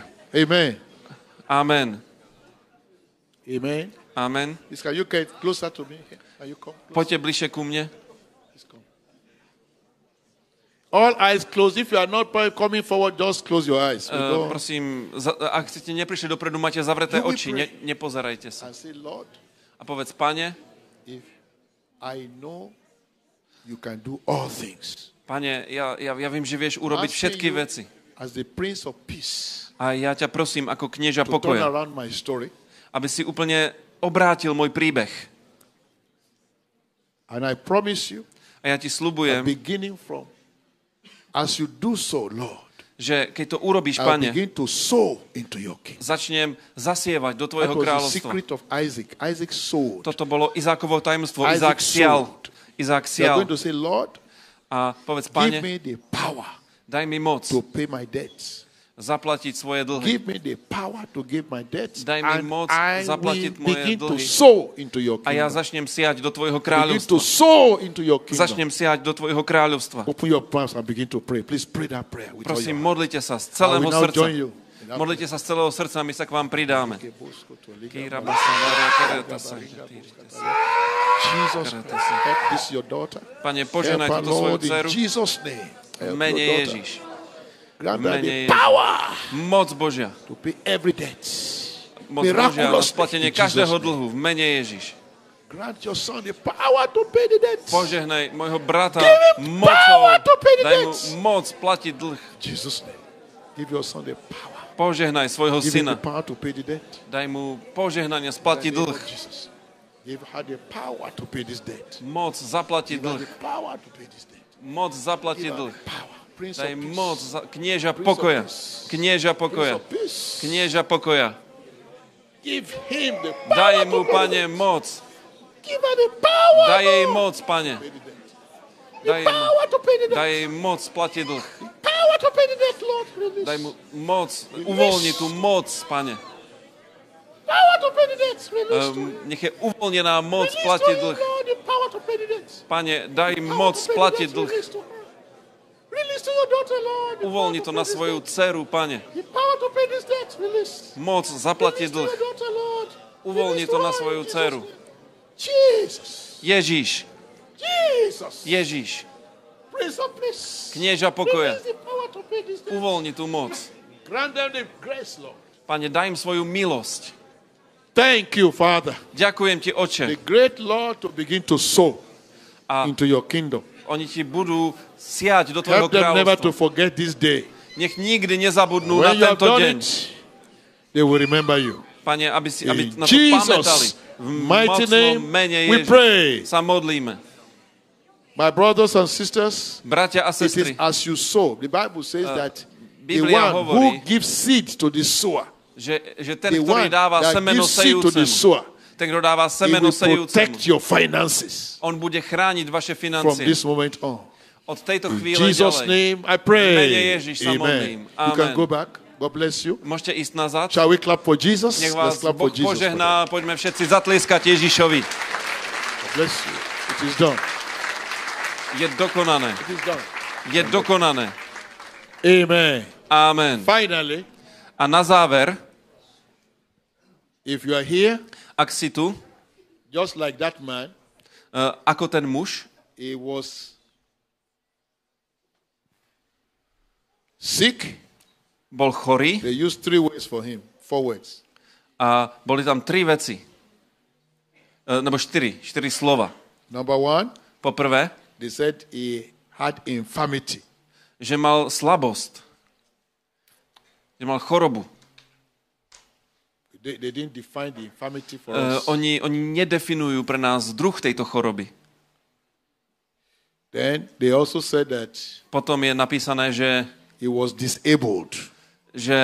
Amen. Amen. Amen. Amen. Poďte bližšie ku mne. All eyes closed. If you are not coming forward, just close your eyes. Prosím, ak ste neprišli dopredu, máte zavreté oči, nepozerajte sa. A povedz, Pane, I know you can do all things. Pane, ja viem, že vieš urobiť všetky veci. As the Prince of Peace. A ja ťa prosím ako knieža pokoja, aby si úplne obrátil môj príbeh. And I promise you. A ja ti sľubujem. Beginning from as you do so, Lord. Že keď to urobíš, Pane, začnem zasievať do tvojho kráľovstva. Toto bolo Izákovo tajomstvo. Izák sial. Izák sial. A povedz, Pane, daj mi moc zaplatiť svoje dlhy. Daj mi moc zaplatiť moje dlhy. A ja začnem siať do tvojho kráľovstva. Začnem siať do tvojho kráľovstva. Prosím, modlite sa z celého srdca. Modlite sa z celého srdca, my sa k vám pridáme. Pane, poženaj túto svoju dceru. V mene Ježiš. Moc Božia. Moc Božia na splatenie každého dlhu. V mene Ježiš. Požehnaj môjho brata mocou. Daj mu moc platiť dlh. Požehnaj svojho syna. Daj mu požehnanie splatiť dlh. Moc zaplatiť dlh. Moc zaplatiť dlh. Daj moc knieža pokoja. Knieža pokoja. Knieža pokoja. Daj mu, Pane, moc. Daj jej moc, Pane. Daj jej moc platiť dlh. Daj mu moc, uvoľni tú moc, Pane. Nech je uvoľnená moc platiť dlh. Pane, daj moc platiť dlh. Uvoľni to na svoju dceru, Pane. Moc zaplatiť dlh. Uvoľni to na svoju dceru. Ježiš. Ježiš. Knieža pokoja. Uvoľni tú moc. Pane, daj im svoju milosť. Thank you, Father. Ďakujem ti, Oče. The great Lord to begin to sow into your kingdom. Oni ti budú siať do tvojho kráľovstva. Nech nikdy nezabudnú na tento deň. Pane, aby na to pamätali. V mocnom mene Ježiš sa modlíme. Bratia a sestry, Biblia hovorí, že ten, ktorý dáva semeno sejúcemu, ten, kto dáva semeno sejúcemu, on bude chrániť vaše financie. Od tejto chvíle ďalej. V mene Ježiš sa modlím. Amen. Môžete ísť nazad. Nech vás Boh požehná. Poďme všetci zatlieskať Ježišovi. Je dokonané. Je dokonané. Amen. A na záver, ak si tu, just like that man, ako ten muž, he was sick, bol chorý. They used three words for him, four words. A boli tam tri veci, nebo štyri slova. Number one, poprvé, they said he had infirmity, že mal slabosť, že mal chorobu. They didn't define the infirmity for us. Oni nedefinujú pre nás druh tejto choroby. Then they also said that potom je napísané, že he was disabled, že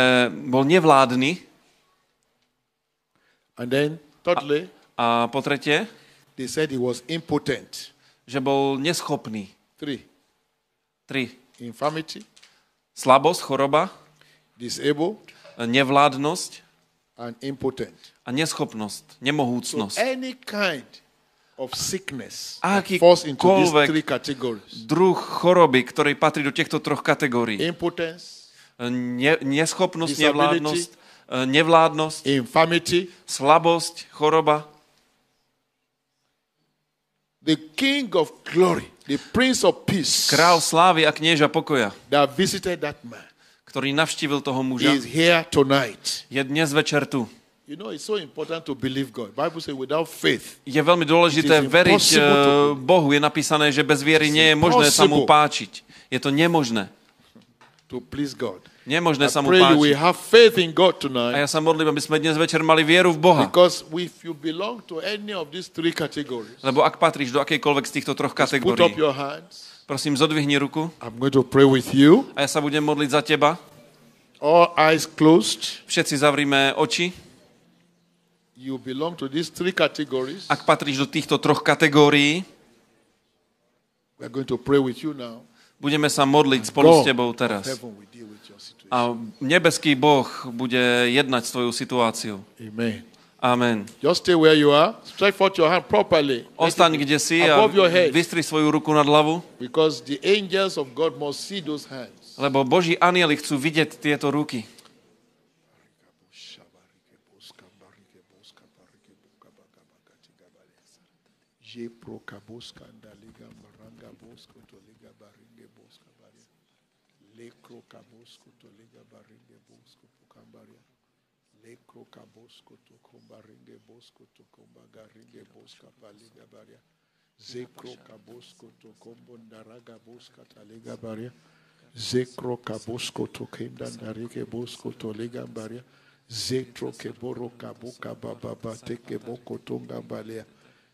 bol nevládny. And then thirdly, a po tretie, they said he was impotent, že bol neschopný. Tri. Infirmity, slabosť, choroba, disabled, nevládnosť and impotent, a neschopnosť, nemohúcnosť. So any kind of sickness falls into these three categories. Druh choroby, ktorý patrí do týchto troch kategórií. Impotence, neschopnosť, nevládnosť, infirmity, slabosť, choroba. The King of Glory, the Prince of Peace, kráľ slávy a knieža pokoja, that visited that man, ktorý navštívil toho muža, is here tonight. Je dnes večer tu. You know, it's so important to believe God. Bible says without faith, je veľmi dôležité veriť Bohu. Je napísané, že bez viery nie je možné sa mu páčiť. Je to nemožné. To please God. Nemožné sa mu páčiť. A ja sa modlím, aby sme dnes večer mali vieru v Boha. Lebo ak patríš do akejkoľvek z týchto troch kategórií, prosím, zodvihni ruku. A ja sa budem modliť za teba. Všetci zavrime oči. Ak patríš do týchto troch kategórií, budeme sa modliť spolu s tebou teraz. A nebeský Boh bude jednať s tvojou situáciou. Amen. Amen. Just stay where you are. Stretch forth your hand properly. Ostaň kde si a vystri svoju ruku nad hlavu. Because the angels of God must see those hands. Lebo Boží anjeli chcú vidieť tieto ruky. Je prokaboska andaliga maranga bosko to liga baringe bosko baria. Le prokabosko to liga baringe bosko pokambaria. Le prokabosko to kombaringe bosko to kombagaringe bosko paliga baria. Ze prokabosko to kombondaraga bosko taliga baria. Ze prokabosko to kendandarige bosko to liga baria. Ze trokeboro kabuka bababa teke boko tonga balia.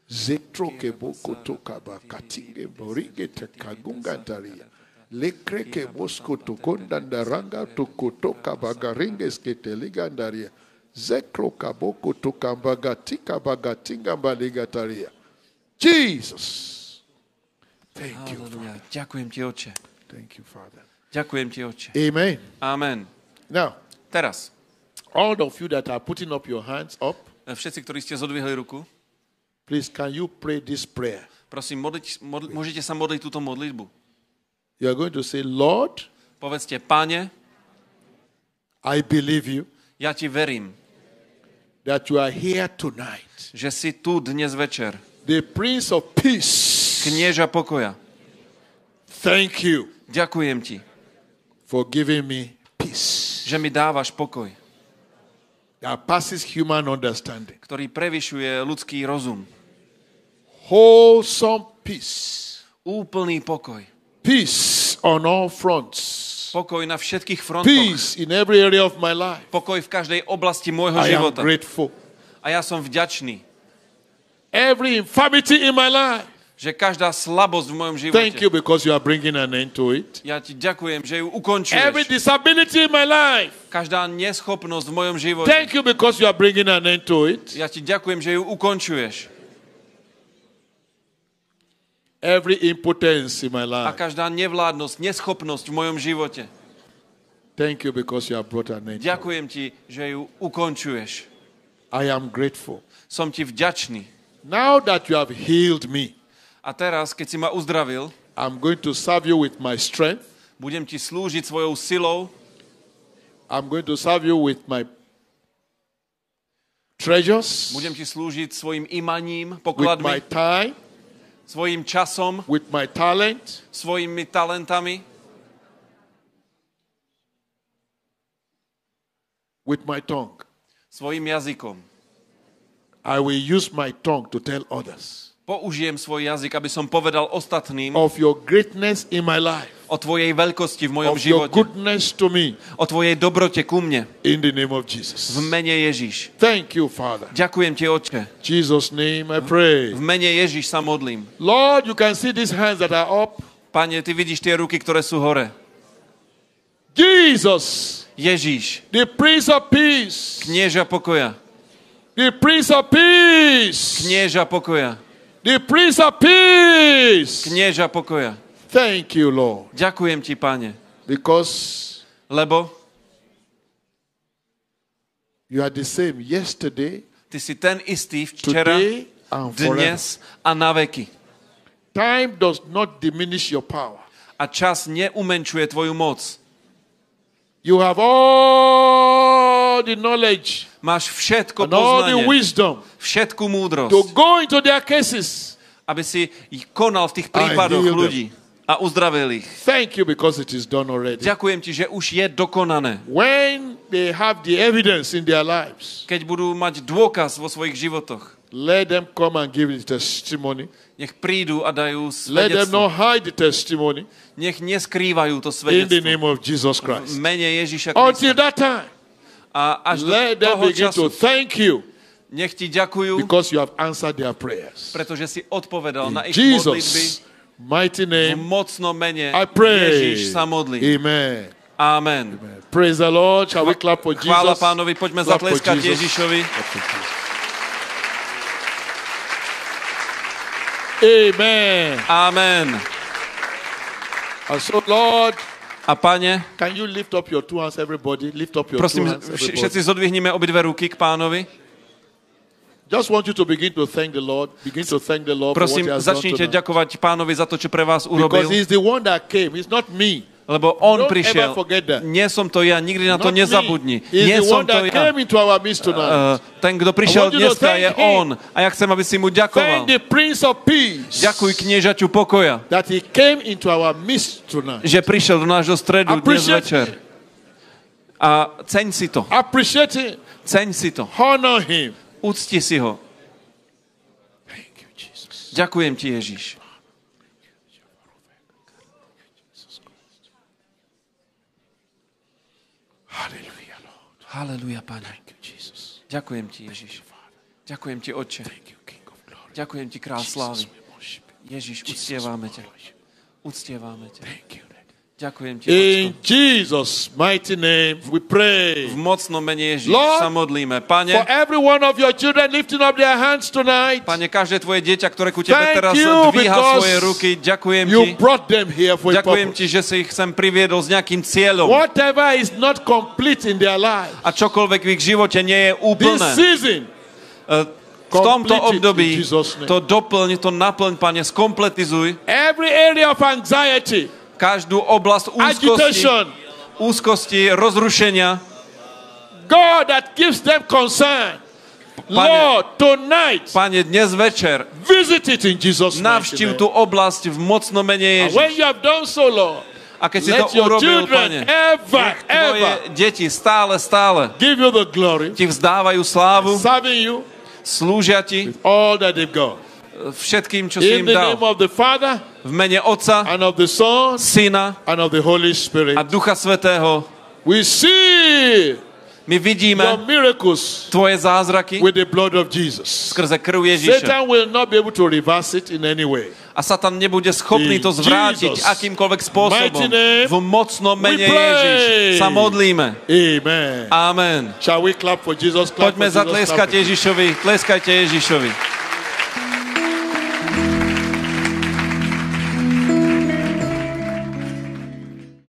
Zetroke boko toka bakatinge boringe tekagunga daria lekreke bosko tokonda ndaranga tokotoka bagaringe sketeliga daria zekroka boko toka bagatika bagatinga baliga daria. Jesus, thank you, Father. Ďakujem ti, Otče. Thank you, Father. Ďakujem ti, Otče. Amen. Amen. Now, teraz all of you that are putting up your hands up, všetci, ktorí ste zodvihli ruku, please, can you pray this prayer? Prosím, môžete sa modliť túto modlitbu. You are going to say, Lord, povedzte, Pane, I believe you. Ja ti verím. That you are here tonight. Že si tu dnes večer. The Prince of Peace. Knieža pokoja. Thank you. Ďakujem ti. For giving me peace. Že mi dávaš pokoj. That passes human understanding. Ktorý prevyšuje ľudský rozum. Wholesome peace. Úplný pokoj. Peace on all fronts. Pokoj na všetkých frontoch. Peace in every area of my life. Pokoj v každej oblasti môjho života. I am grateful. A ja som vďačný. Every infirmity in my life. Že každá slabosť v mojom živote. Thank you because you are bringing an end to it. Ja ti ďakujem, že ju ukončuješ. Every disability in my life. Každá neschopnosť v mojom živote. Thank you because you are bringing an end to it. Ja ti ďakujem, že ju ukončuješ. Every impotence in my life. A každá nevládnosť, neschopnosť v mojom živote. Thank you because you have brought an end. Ďakujem ti, že ju ukončuješ. I am grateful. Som ti vďačný. Now that you have healed me. A teraz, keď si ma uzdravil, I'm going to serve you with my strength. Budem ti slúžiť svojou silou. I'm going to serve you with my treasures. Budem ti slúžiť svojim imaním, pokladmi. With my time. Svojim časom. With my talent. Svojimi talentami. With my tongue. Svojim jazykom. I will use my tongue to tell others. použijem svoj jazyk, aby som povedal ostatným of your greatness in my life, o tvojej veľkosti v mojom živote, o tvojej dobrote ku mne, in the name of Jesus. V mene Ježiš. Thank you, Father. Ďakujem ti, Otče. Jesus name I pray. V mene Ježiš sa modlím. Lord, you can see these hands that are up. Pane, ty vidíš tie ruky, ktoré sú hore. Jesus, Ježiš, the Prince of Peace, knieža pokoja, the Prince of Peace, knieža pokoja. The Prince of Peace. Knieža pokoja. Thank you, Lord. Ďakujem ti, Pane. Because lebo you are the same yesterday. Ty si ten istý včera, dnes a na veky. Time does not diminish your power. A čas neumenšuje tvoju moc. You have all the knowledge. Máš všetko poznanie, všetku múdrosť, to go into their cases, aby si ich konal v tých prípadoch ľudí a uzdravil ich. Thank you, because it is done already. Ďakujem ti, že už je dokonané. When they have the evidence in their lives, keď budú mať dôkaz vo svojich životoch, let them come and give the testimony. Nech prídu a dajú svedectvo. Let them not hide the testimony. Nech neskrývajú to svedectvo. In the name of Jesus Christ. V mene Ježiša Krista. Until that time. A až let them begin to thank you. Nech ti ďakujú, because you have answered their prayers. Pretože si odpovedal na ich modlitby. Mighty name. V mocnom mene Ježiš sa modlí. Amen. Amen. Praise the Lord. Shall we clap for Jesus? Chvála Pánovi, poďme zatleskať Ježišovi. Amen. Amen. And so, Lord, a Pane, can you lift up your two hands, everybody? Lift up your prosím, two hands, everybody. Všetci zodvihnime obidve ruky k Pánovi. Just want you to begin to thank the Lord. Begin to thank the Lord. Prosím, začnite ďakovať Pánovi za to, čo pre vás urobil. Because he's the one that came. It's not me. Lebo on prišiel. Nie som to ja. Nikdy na to nezabudni. Nie som to ja. Ten, kto prišiel dneska, je on. A ja chcem, aby si mu ďakoval. Ďakuj kniežaťu pokoja, že prišiel do nášho stredu dnes večer. A ceň si to. Ceň si to. Ucti si ho. Ďakujem ti, Ježiš. Halelujá, Pane. Ďakujem ti, Ježiš. Ďakujem ti, Otče. Ďakujem ti, Král slávy. Ježiš, uctievame ťa. Uctievame ťa. Ďakujem ti, Otče. V mocnom mene Ježiš sa modlíme. Pane, Pane, každé tvoje dieťa, ktoré ku tebe teraz dvíha svoje ruky, ďakujem ti. Ďakujem ti, že si ich sem priviedol s nejakým cieľom. A čokoľvek v ich živote nie je úplné. V tomto období to doplň, to naplň, Pane, skompletizuj. Every area of anxiety, každú oblasť úzkosti, rozrušenia. God that gives them concern. Lord, tonight, Pane, dnes večer, visit it in Jesus' name. Navštív tú oblasť v mocnom mene Ježiš. When you have done so, Lord, a keď si to urobil, Pane, nech tvoje deti stále give you the glory, ti vzdávajú slávu, serving you, slúžia ti with all that they've got. Všetkým, čo si im dal. V mene Otca, Syna a Ducha Svätého. My vidíme tvoje zázraky skrze krv Ježiša. A Satan nebude schopný to zvrátiť akýmkoľvek spôsobom. V mocnom mene Ježiš sa modlíme. Amen. Poďme zatleskať Ježišovi. Tleskajte Ježišovi.